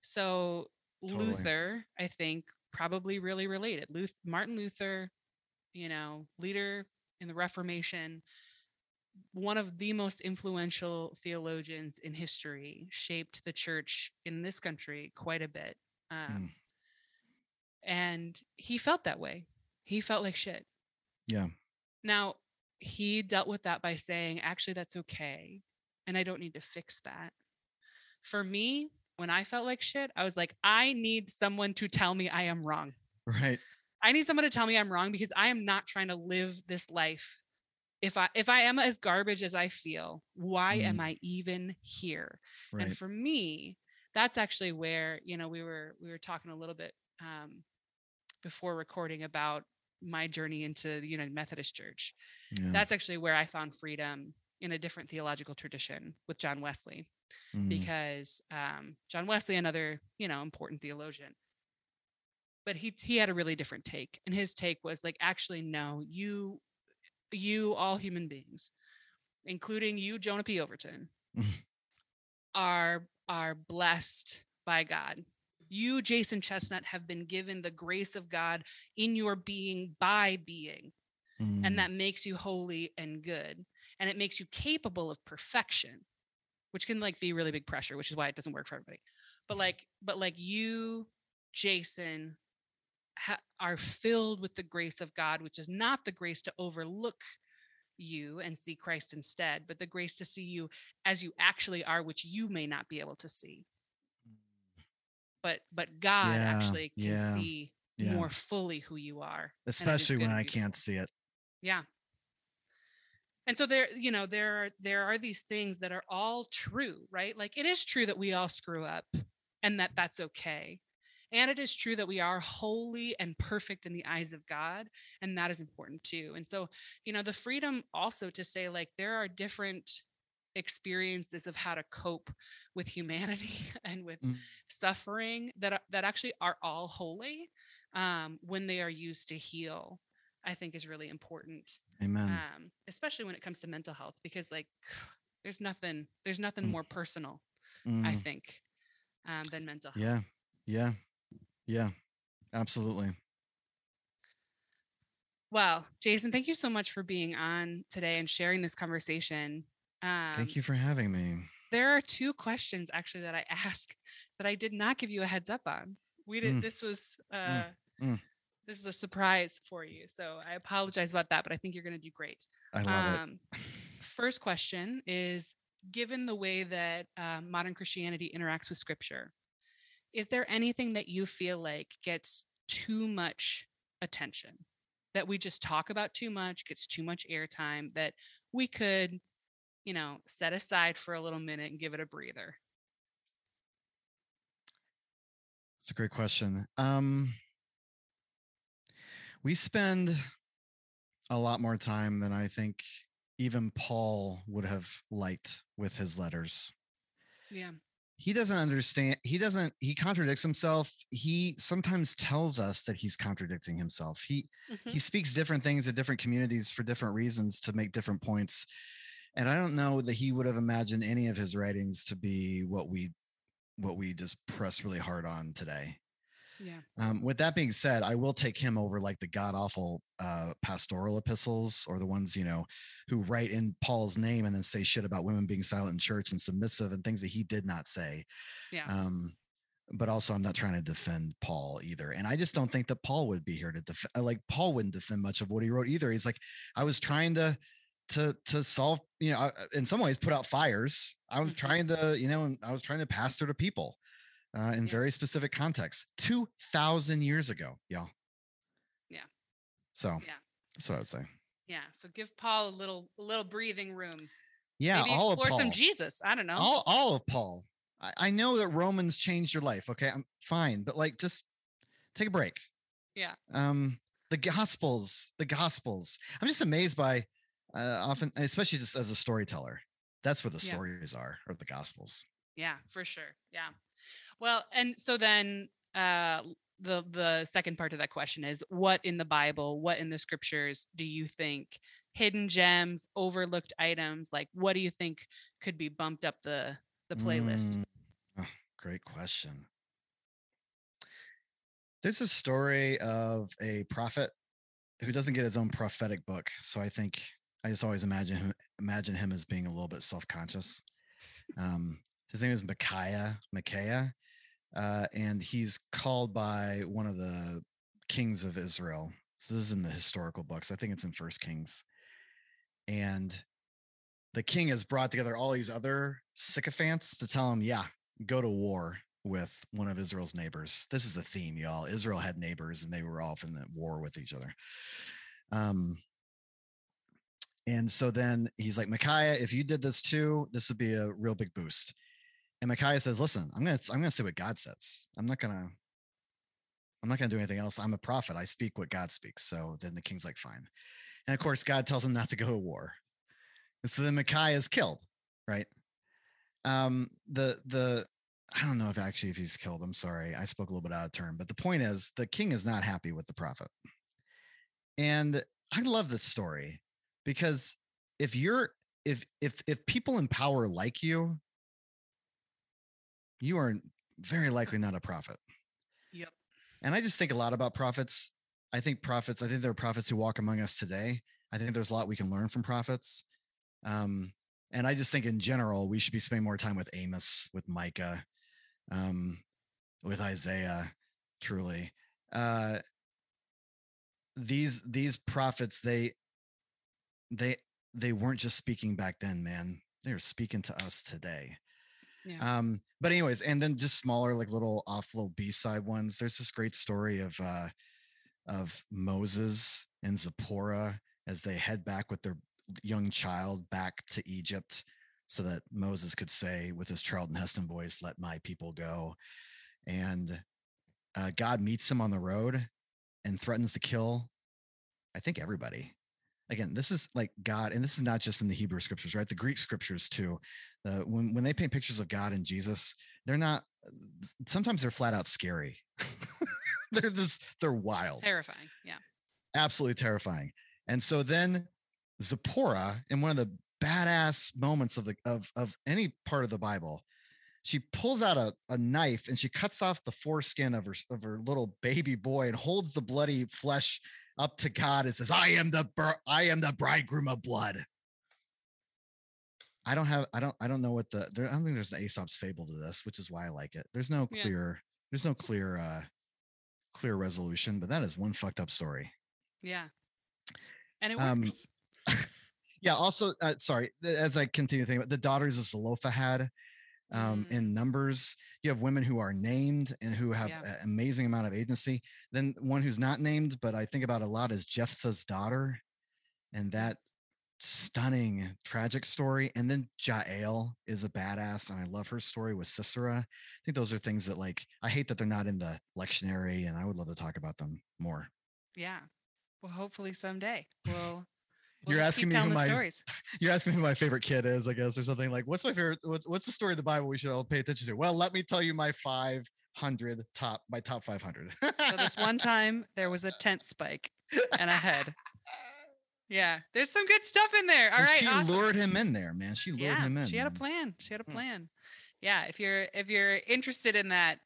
so totally. Luther, I think, probably really related. Luther, Martin Luther, you know, leader in the Reformation, one of the most influential theologians in history, shaped the church in this country quite a bit. Um, mm. And he felt that way. He felt like shit. Yeah. Now, he dealt with that by saying, actually, that's okay. And I don't need to fix that. For me, when I felt like shit, I was like, I need someone to tell me I am wrong. Right. I need someone to tell me I'm wrong, because I am not trying to live this life. If I if I am as garbage as I feel, why mm. am I even here? Right. And for me, that's actually where, you know, we were we were talking a little bit um, before recording about my journey into the United Methodist Church. Yeah. That's actually where I found freedom in a different theological tradition with John Wesley, mm. because um, John Wesley, another, you know, important theologian, but he he had a really different take, and his take was like, actually, no, you. You, all human beings, including you, Jonah P. Overton, are are blessed by God. You, Jason Chesnut, have been given the grace of God in your being by being. Mm. And that makes you holy and good. And it makes you capable of perfection, which can like be really big pressure, which is why it doesn't work for everybody. But like, but like you, Jason, are filled with the grace of God, which is not the grace to overlook you and see Christ instead, but the grace to see you as you actually are, which you may not be able to see. But but God yeah, actually can yeah, see yeah. more fully who you are. Especially when I can't see it. Yeah. And so there, you know, there are there are these things that are all true, right? Like it is true that we all screw up and that that's okay. And it is true that we are holy and perfect in the eyes of God. And that is important too. And so, you know, the freedom also to say like, there are different experiences of how to cope with humanity and with mm. suffering that, that actually are all holy um, when they are used to heal, I think is really important. Amen. Um, especially when it comes to mental health, because like, there's nothing, there's nothing mm. more personal, mm. I think, um, than mental health. Yeah. Yeah. Yeah, absolutely. Well, Jason, thank you so much for being on today and sharing this conversation. Um, thank you for having me. There are two questions actually that I asked that I did not give you a heads up on. We did. Mm. This was uh, mm. Mm. this is a surprise for you, so I apologize about that. But I think you're going to do great. I love um, it. First question is: given the way that uh, modern Christianity interacts with Scripture, is there anything that you feel like gets too much attention, that we just talk about too much, gets too much airtime, that we could, you know, set aside for a little minute and give it a breather? That's a great question. Um, we spend a lot more time than I think even Paul would have liked with his letters. Yeah. He doesn't understand. He doesn't, he contradicts himself. He sometimes tells us that he's contradicting himself. He, mm-hmm. he speaks different things at different communities for different reasons to make different points. And I don't know that he would have imagined any of his writings to be what we, what we just press really hard on today. Yeah. Um, with that being said, I will take him over like the god awful uh, pastoral epistles, or the ones, you know, who write in Paul's name and then say shit about women being silent in church and submissive and things that he did not say. Yeah. Um, but also I'm not trying to defend Paul either. And I just don't think that Paul would be here to defend, like Paul wouldn't defend much of what he wrote either. He's like, I was trying to, to, to solve, you know, in some ways put out fires. I was mm-hmm. trying to, you know, I was trying to pastor to people uh, in yeah. very specific contexts two thousand years ago. Y'all. Yeah. So yeah. that's what I would say. Yeah. So give Paul a little, a little breathing room. Yeah. Maybe all explore of Paul. Some Jesus. I don't know. All, all of Paul. I know that Romans changed your life. Okay. I'm fine. But like, just take a break. Yeah. Um, the gospels, the gospels, I'm just amazed by uh, often, especially just as a storyteller, that's where the yeah. stories are, or the gospels. Yeah, for sure. Yeah. Well, and so then uh, the, the second part of that question is, what in the Bible, what in the scriptures do you think hidden gems, overlooked items, like what do you think could be bumped up the, the playlist? Mm. Oh, great question. There's a story of a prophet who doesn't get his own prophetic book, so I think I just always imagine him imagine him as being a little bit self-conscious. Um, his name is Micaiah, Micaiah, uh, and he's called by one of the kings of Israel. So this is in the historical books. I think it's in First Kings, and the king has brought together all these other sycophants to tell him, yeah, go to war with one of Israel's neighbors. This is the theme, y'all. Israel had neighbors, and they were often at war with each other. Um, and so then he's like, Micaiah, if you did this too, this would be a real big boost. And Micaiah says, listen, I'm gonna, I'm gonna say what God says. I'm not gonna, I'm not gonna do anything else. I'm a prophet. I speak what God speaks. So then the king's like, fine. And of course, God tells him not to go to war. And so then Micaiah is killed, right? Um, the, the, I don't know if actually if he's killed, I'm sorry. I spoke a little bit out of turn, but the point is the king is not happy with the prophet. And I love this story because if you're, if, if, if people in power like you, you are very likely not a prophet. Yep. And I just think a lot about prophets. I think prophets, I think there are prophets who walk among us today. I think there's a lot we can learn from prophets. Um, and I just think in general, we should be spending more time with Amos, with Micah, um, with Isaiah, truly. Uh, these, these prophets, they, they, they weren't just speaking back then, man, they were speaking to us today. Yeah. Um, but anyways, and then just smaller, like little off little B-side ones. There's this great story of, uh, of Moses and Zipporah as they head back with their young child back to Egypt so that Moses could say with his Charlton Heston voice, let my people go. And uh, God meets him on the road and threatens to kill, I think, everybody. Again, this is like God, and this is not just in the Hebrew scriptures, right? The Greek scriptures too. Uh, when, when they paint pictures of God and Jesus, they're not, sometimes they're flat out scary. They're just, they're wild. Terrifying. Yeah. Absolutely terrifying. And so then Zipporah, in one of the badass moments of the of of any part of the Bible, she pulls out a, a knife and she cuts off the foreskin of her of her little baby boy and holds the bloody flesh up to God and says, I am the I am the bridegroom of blood. I don't have I don't I don't know what the there, I don't think there's an Aesop's fable to this, which is why I like it. There's no clear yeah. there's no clear uh clear resolution, but that is one fucked up story. Yeah. And it works. Um, yeah. Also, uh, sorry, as I continue thinking about the daughters of Zelophehad um, mm. in Numbers, you have women who are named and who have yeah. an amazing amount of agency. Then one who's not named, but I think about a lot, is Jephthah's daughter, and that stunning tragic story. And then Jael is a badass, and I love her story with Sisera. I think those are things that, like, I hate that they're not in the lectionary, and I would love to talk about them more. Yeah. Well, hopefully someday we'll. We'll you're asking me who my stories. You're asking me who my favorite kid is, I guess, or something like. What's my favorite? What, what's the story of the Bible we should all pay attention to? Well, let me tell you my five hundred top, my top five hundred. So this one time there was a tent spike and a head. Yeah, there's some good stuff in there. All and right, she awesome. lured him in there, man. She lured yeah, him in. She had man. a plan. She had a plan. Hmm. Yeah, if you're if you're interested in that,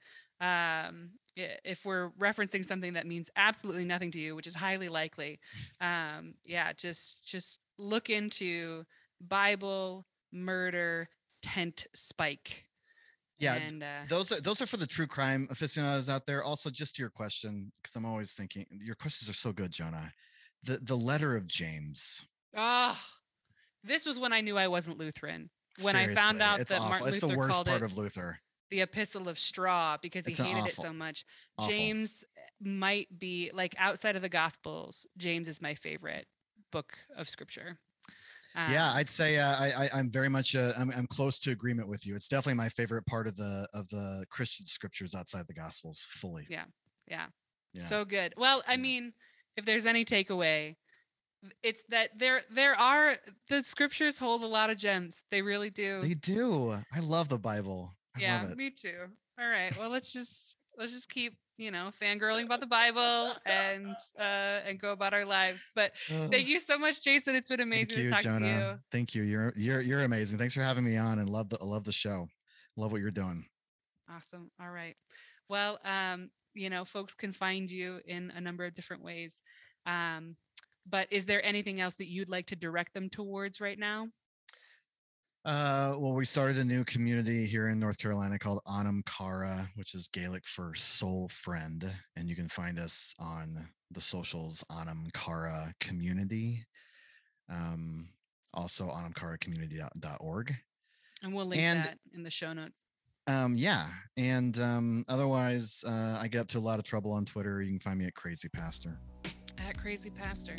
um, if we're referencing something that means absolutely nothing to you, which is highly likely, um, yeah, just just look into Bible murder tent spike. Yeah, and, uh, those are those are for the true crime aficionados out there. Also, just to your question, because I'm always thinking your questions are so good, Jonah. The the letter of James. Ah, oh, this was when I knew I wasn't Lutheran. When Seriously, I found out that awful. Martin Luther, it's the worst called part it of Luther. The Epistle of Straw, because he it's hated awful, it so much. Awful. James might be, like, outside of the Gospels, James is my favorite book of Scripture. Um, yeah, I'd say uh, I, I, I'm very much a, I'm, I'm close to agreement with you. It's definitely my favorite part of the of the Christian Scriptures outside the Gospels fully. Yeah, yeah, yeah. So good. Well, I mean, if there's any takeaway, it's that there there are the Scriptures hold a lot of gems. They really do. They do. I love the Bible. I yeah, me too. All right. Well, let's just let's just keep, you know, fangirling about the Bible and uh, and go about our lives. But thank you so much, Jason. It's been amazing you, to talk Jonah. to you. Thank you. You're you're you're amazing. Thanks for having me on, and love the I love the show. Love what you're doing. Awesome. All right. Well, um, you know, folks can find you in a number of different ways. Um, but is there anything else that you'd like to direct them towards right now? Uh, well, we started a new community here in North Carolina called Anam Cara, which is Gaelic for soul friend. And you can find us on the socials, Anam Cara Community. Um, also anam cara community dot org. And we'll link and, that in the show notes. Um, yeah. And um, otherwise, uh, I get up to a lot of trouble on Twitter. You can find me at Crazy Pastor. At Crazy Pastor.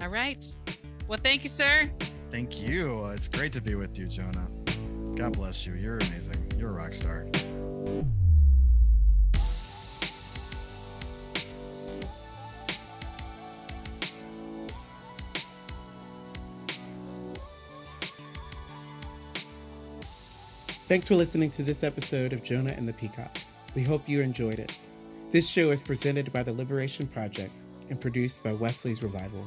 All right. Well, thank you, sir. Thank you. It's great to be with you, Jonah. God bless you. You're amazing. You're a rock star. Thanks for listening to this episode of Jonah and the Peacock. We hope you enjoyed it. This show is presented by the Liberation Project and produced by Wesley's Revival.